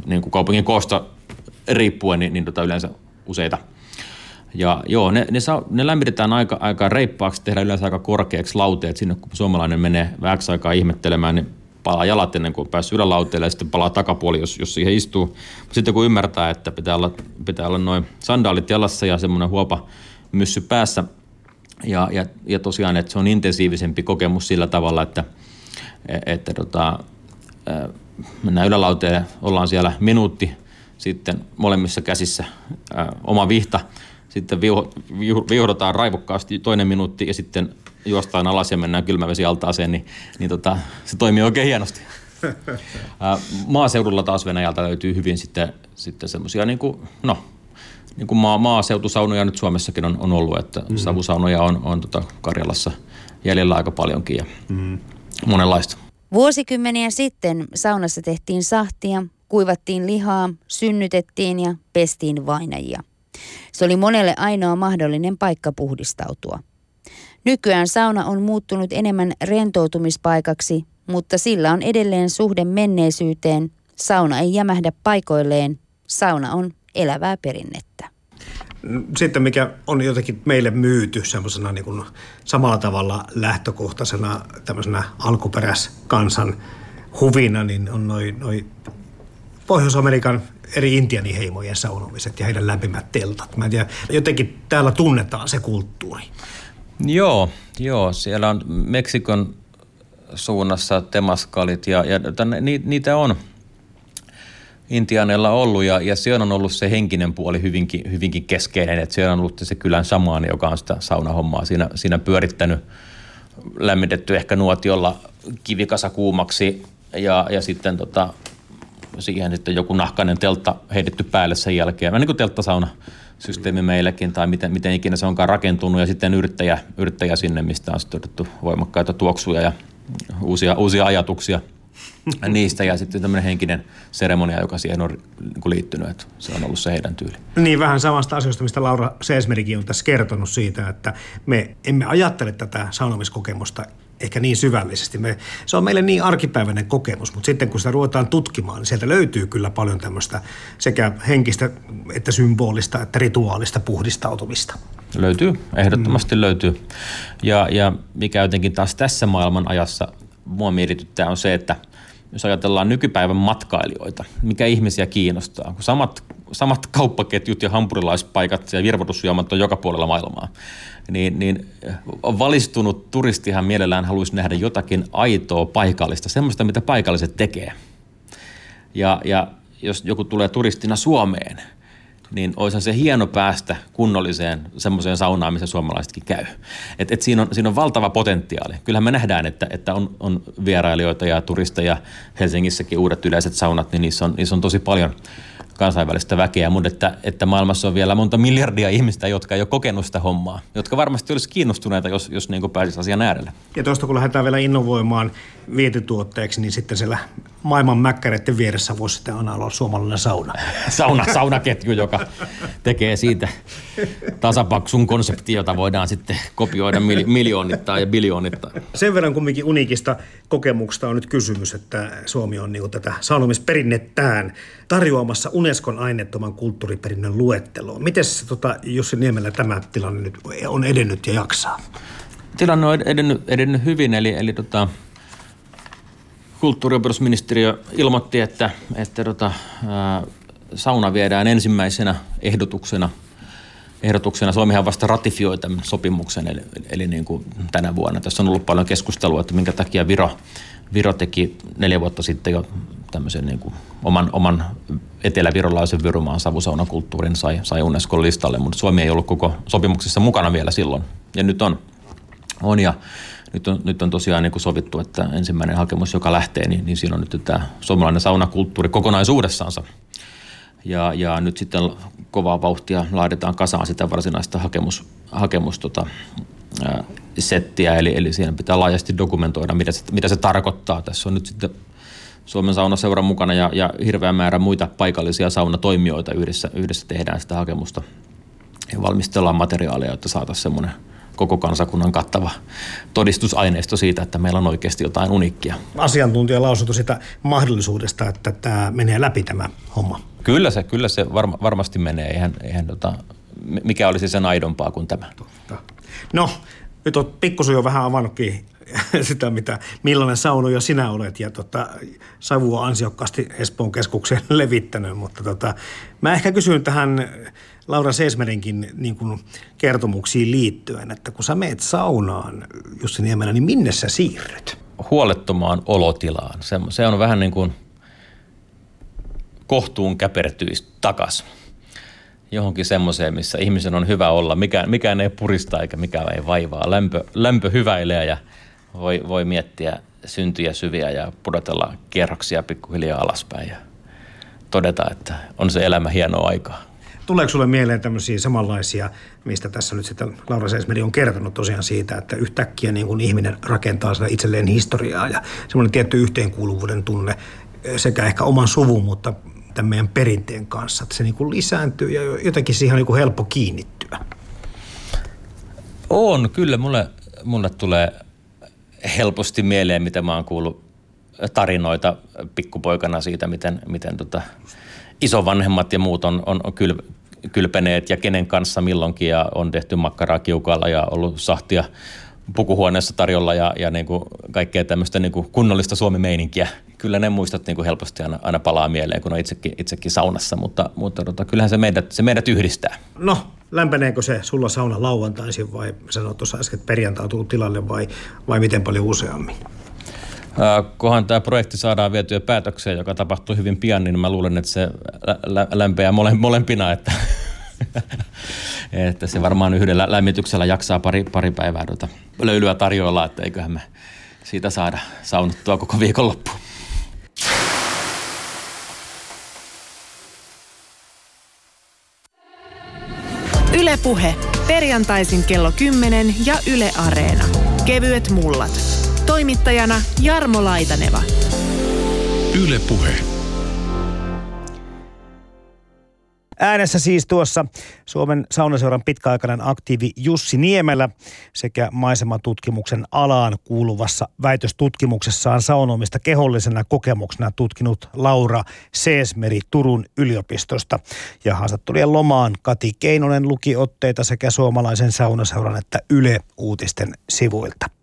niin kuin kaupungin koosta riippuen, niin, niin tota yleensä useita. Ja joo, ne, ne, sa- ne lämmitetään aika, aika reippaaksi, tehdään yleensä aika korkeaksi lauteet. Sinne kun suomalainen menee vähäksi aikaa ihmettelemään, niin palaa jalat ennen kuin on päässyt ylälauteelle ja sitten palaa takapuoli, jos, jos siihen istuu. Sitten kun ymmärtää, että pitää olla, pitää olla noin sandaalit jalassa ja semmoinen huopa myssy päässä. Ja, ja, ja tosiaan, että se on intensiivisempi kokemus sillä tavalla, että, että tota, mennään ylälauteelle, ollaan siellä minuutti sitten molemmissa käsissä ää, oma vihta. Sitten viuhdotaan raivokkaasti toinen minuutti ja sitten juostaan alas ja mennään kylmävesialtaaseen, niin, niin tota, se toimii oikein hienosti. Maaseudulla taas Venäjältä löytyy hyvin sitten, sitten semmoisia, niin kuin, no, niin kuin maa, maaseutusaunoja nyt Suomessakin on, on ollut, että mm-hmm. savusaunoja on, on tota Karjalassa jäljellä aika paljonkin ja mm-hmm. monenlaista. Vuosikymmeniä sitten saunassa tehtiin sahtia, kuivattiin lihaa, synnytettiin ja pestiin vainajia. Se oli monelle ainoa mahdollinen paikka puhdistautua. Nykyään sauna on muuttunut enemmän rentoutumispaikaksi, mutta sillä on edelleen suhde menneisyyteen. Sauna ei jämähdä paikoilleen. Sauna on elävää perinnettä. Sitten mikä on jotenkin meille myyty semmoisena niin kuin samalla tavalla lähtökohtaisena tämmöisenä alkuperäiskansan huvina, niin on noin noi Pohjois-Amerikan eri intianiheimojen saunomiset ja heidän lämpimät teltat. Mä en tiedä, jotenkin täällä tunnetaan se kulttuuri. Joo, joo, siellä on Meksikon suunnassa temaskalit ja, ja ni, niitä on intiaaneilla ollut ja, ja siellä on ollut se henkinen puoli hyvinkin, hyvinkin keskeinen. Että siellä on ollut se kylän samaani, joka on sitä saunahommaa siinä, siinä pyörittänyt, lämmitetty ehkä nuotiolla kivikasa kuumaksi ja, ja sitten tota, siihen sitten joku nahkainen teltta heitetty päälle sen jälkeen. Mä niin kuin telttasauna. Systeemi meilläkin tai miten, miten ikinä se onkaan rakentunut ja sitten yrittäjä, yrittäjä sinne, mistä on todettu voimakkaita tuoksuja ja uusia, uusia ajatuksia niistä ja sitten tämmöinen henkinen seremonia, joka siihen on liittynyt, että se on ollut se heidän tyyli. Niin vähän samasta asioista, mistä Laura Seesmerikin on tässä kertonut siitä, että me emme ajattele tätä saunomiskokemusta ehkä niin syvällisesti. Me, se on meille niin arkipäiväinen kokemus, mutta sitten kun sitä ruvetaan tutkimaan, niin sieltä löytyy kyllä paljon tämmöistä sekä henkistä että symbolista että rituaalista puhdistautumista. Löytyy, ehdottomasti mm. löytyy. Ja, ja mikä jotenkin taas tässä maailman ajassa mua mietityttää on se, että jos ajatellaan nykypäivän matkailijoita, mikä ihmisiä kiinnostaa, kun samat, samat kauppaketjut ja hampurilaispaikat ja virvoitusjuomat on joka puolella maailmaa, niin, niin valistunut turistihan mielellään haluaisi nähdä jotakin aitoa paikallista, semmoista, mitä paikalliset tekee. Ja, ja jos joku tulee turistina Suomeen, niin olisihan se hieno päästä kunnolliseen semmoiseen saunaan, missä suomalaisetkin käy. Et, et siinä, on, siinä on valtava potentiaali. Kyllähän me nähdään, että, että on, on vierailijoita ja turisteja. Helsingissäkin uudet yleiset saunat, niin niissä on, niissä on tosi paljon kansainvälistä väkeä. Mutta että, että maailmassa on vielä monta miljardia ihmistä, jotka ei ole kokenut sitä hommaa. Jotka varmasti olisi kiinnostuneita, jos, jos niin kuin pääsisi asian äärelle. Ja tuosta kun lähdetään vielä innovoimaan vientituotteeksi, niin sitten siellä maailman mäkkäreiden vieressä voisi sitten aina olla suomalainen sauna. sauna. Saunaketju, joka tekee siitä tasapaksun konseptia, jota voidaan sitten kopioida miljoonittain ja biljoonittain. Sen verran kumminkin uniikista kokemuksesta on nyt kysymys, että Suomi on niin kuin tätä saunomisperinnettään tarjoamassa Unescon aineettoman kulttuuriperinnön luetteloon. Mites tota, Jussi Niemelä tämä tilanne nyt on edennyt ja jaksaa? Tilanne on edennyt, edennyt hyvin, eli, eli tota... kulttuuriopetusministeriö ilmoitti, että, että tota, ää, sauna viedään ensimmäisenä ehdotuksena. ehdotuksena. Suomihan vasta ratifioi tämän sopimuksen, eli, eli niin kuin tänä vuonna. Tässä on ollut paljon keskustelua, että minkä takia Viro, Viro teki neljä vuotta sitten jo tämmöisen niin kuin oman, oman etelävirolaisen Virumaan savusaunakulttuurin sai, sai Unescon listalle, mutta Suomi ei ollut koko sopimuksessa mukana vielä silloin, ja nyt on. on ja, Nyt on, nyt on tosiaan niin kuin sovittu, että ensimmäinen hakemus, joka lähtee, niin, niin siinä on nyt tämä suomalainen saunakulttuuri kokonaisuudessaansa. Ja, ja nyt sitten kovaa vauhtia laaditaan kasaan sitä varsinaista hakemus, hakemus tota, ää, settiä, eli, eli siinä pitää laajasti dokumentoida, mitä se, mitä se tarkoittaa. Tässä on nyt sitten Suomen Saunaseuran mukana ja, ja hirveä määrä muita paikallisia saunatoimijoita yhdessä, yhdessä tehdään sitä hakemusta ja valmistellaan materiaalia, jotta saataisiin semmoinen koko kansakunnan kattava todistusaineisto siitä, että meillä on oikeasti jotain uniikkia. Asiantuntija lausunto sitä mahdollisuudesta, että tämä menee läpi tämä homma. Kyllä se, kyllä se varma, varmasti menee. Eihän, eihän tota, mikä olisi sen aidompaa kuin tämä. Totta. No, nyt olet pikkusen jo vähän avannutkin sitä, mitä, millainen saunoja sinä olet. Ja tota, savua ansiokkaasti Espoon keskukseen levittänyt, mutta tota, mä ehkä kysyn tähän Laura Seesmerinkin niin kuin kertomuksiin liittyen, että kun sä meet saunaan, Jussi Niemelä, niin minne sä siirryt? Huolettomaan olotilaan. Se, se on vähän niin kuin kohtuun käpertyisi takas johonkin semmoiseen, missä ihmisen on hyvä olla. Mikään, mikään ei purista eikä mikään ei vaivaa. Lämpö, lämpö hyväilee ja voi, voi miettiä syntyjä syviä ja pudotella kierroksia pikkuhiljaa alaspäin ja todeta, että on se elämä hienoa aikaa. Tuleeko sinulle mieleen tämmöisiä samanlaisia, mistä tässä nyt sitten Laura Seesmeri on kertonut tosiaan siitä, että yhtäkkiä niin kuin ihminen rakentaa sitä itselleen historiaa ja semmoinen tietty yhteenkuuluvuuden tunne sekä ehkä oman suvun, mutta tämän meidän perinteen kanssa, että se niin kuin lisääntyy ja jotenkin siihen on niin kuin helppo kiinnittyä? On, kyllä. Mulle, mulle tulee helposti mieleen, mitä mä oon kuullut tarinoita pikkupoikana siitä, miten... miten tota isovanhemmat ja muut on, on kyl, kylpeneet ja kenen kanssa milloinkin ja on tehty makkaraa kiukaalla ja ollut sahtia pukuhuoneessa tarjolla ja, ja niin kuin kaikkea tämmöistä niin kuin kunnollista suomimeininkiä. Kyllä ne muistot niin kuin helposti aina, aina palaa mieleen, kun on itsekin, itsekin saunassa, mutta, mutta tota, kyllähän se meidät, se meidät yhdistää. No, lämpeneekö se sulla sauna lauantaisin vai sanoit tuossa äsken, että perjantai on tullut tilalle vai, vai miten paljon useammin? Kunhan tämä projekti saadaan vietyä päätökseen, joka tapahtuu hyvin pian, niin mä luulen, että se lä- lämpeää mole- molempina, että, että se varmaan yhdellä lämmityksellä jaksaa pari, pari päivää tuota löylyä tarjoilla, että eiköhän me siitä saada saunottua koko viikonloppuun. Yle Puhe. Perjantaisin kello kymmenen ja Yle Areena. Kevyet mullat. Toimittajana Jarmo Laitaneva. Yle Puhe. Äänessä siis tuossa Suomen Saunaseuran pitkäaikainen aktiivi Jussi Niemelä sekä maisematutkimuksen alaan kuuluvassa väitöstutkimuksessaan saunomista kehollisena kokemuksena tutkinut Laura Seesmeri Turun yliopistosta. Ja haastattelujen lomaan Kati Keinonen luki otteita sekä Suomalaisen Saunaseuran että Yle Uutisten sivuilta.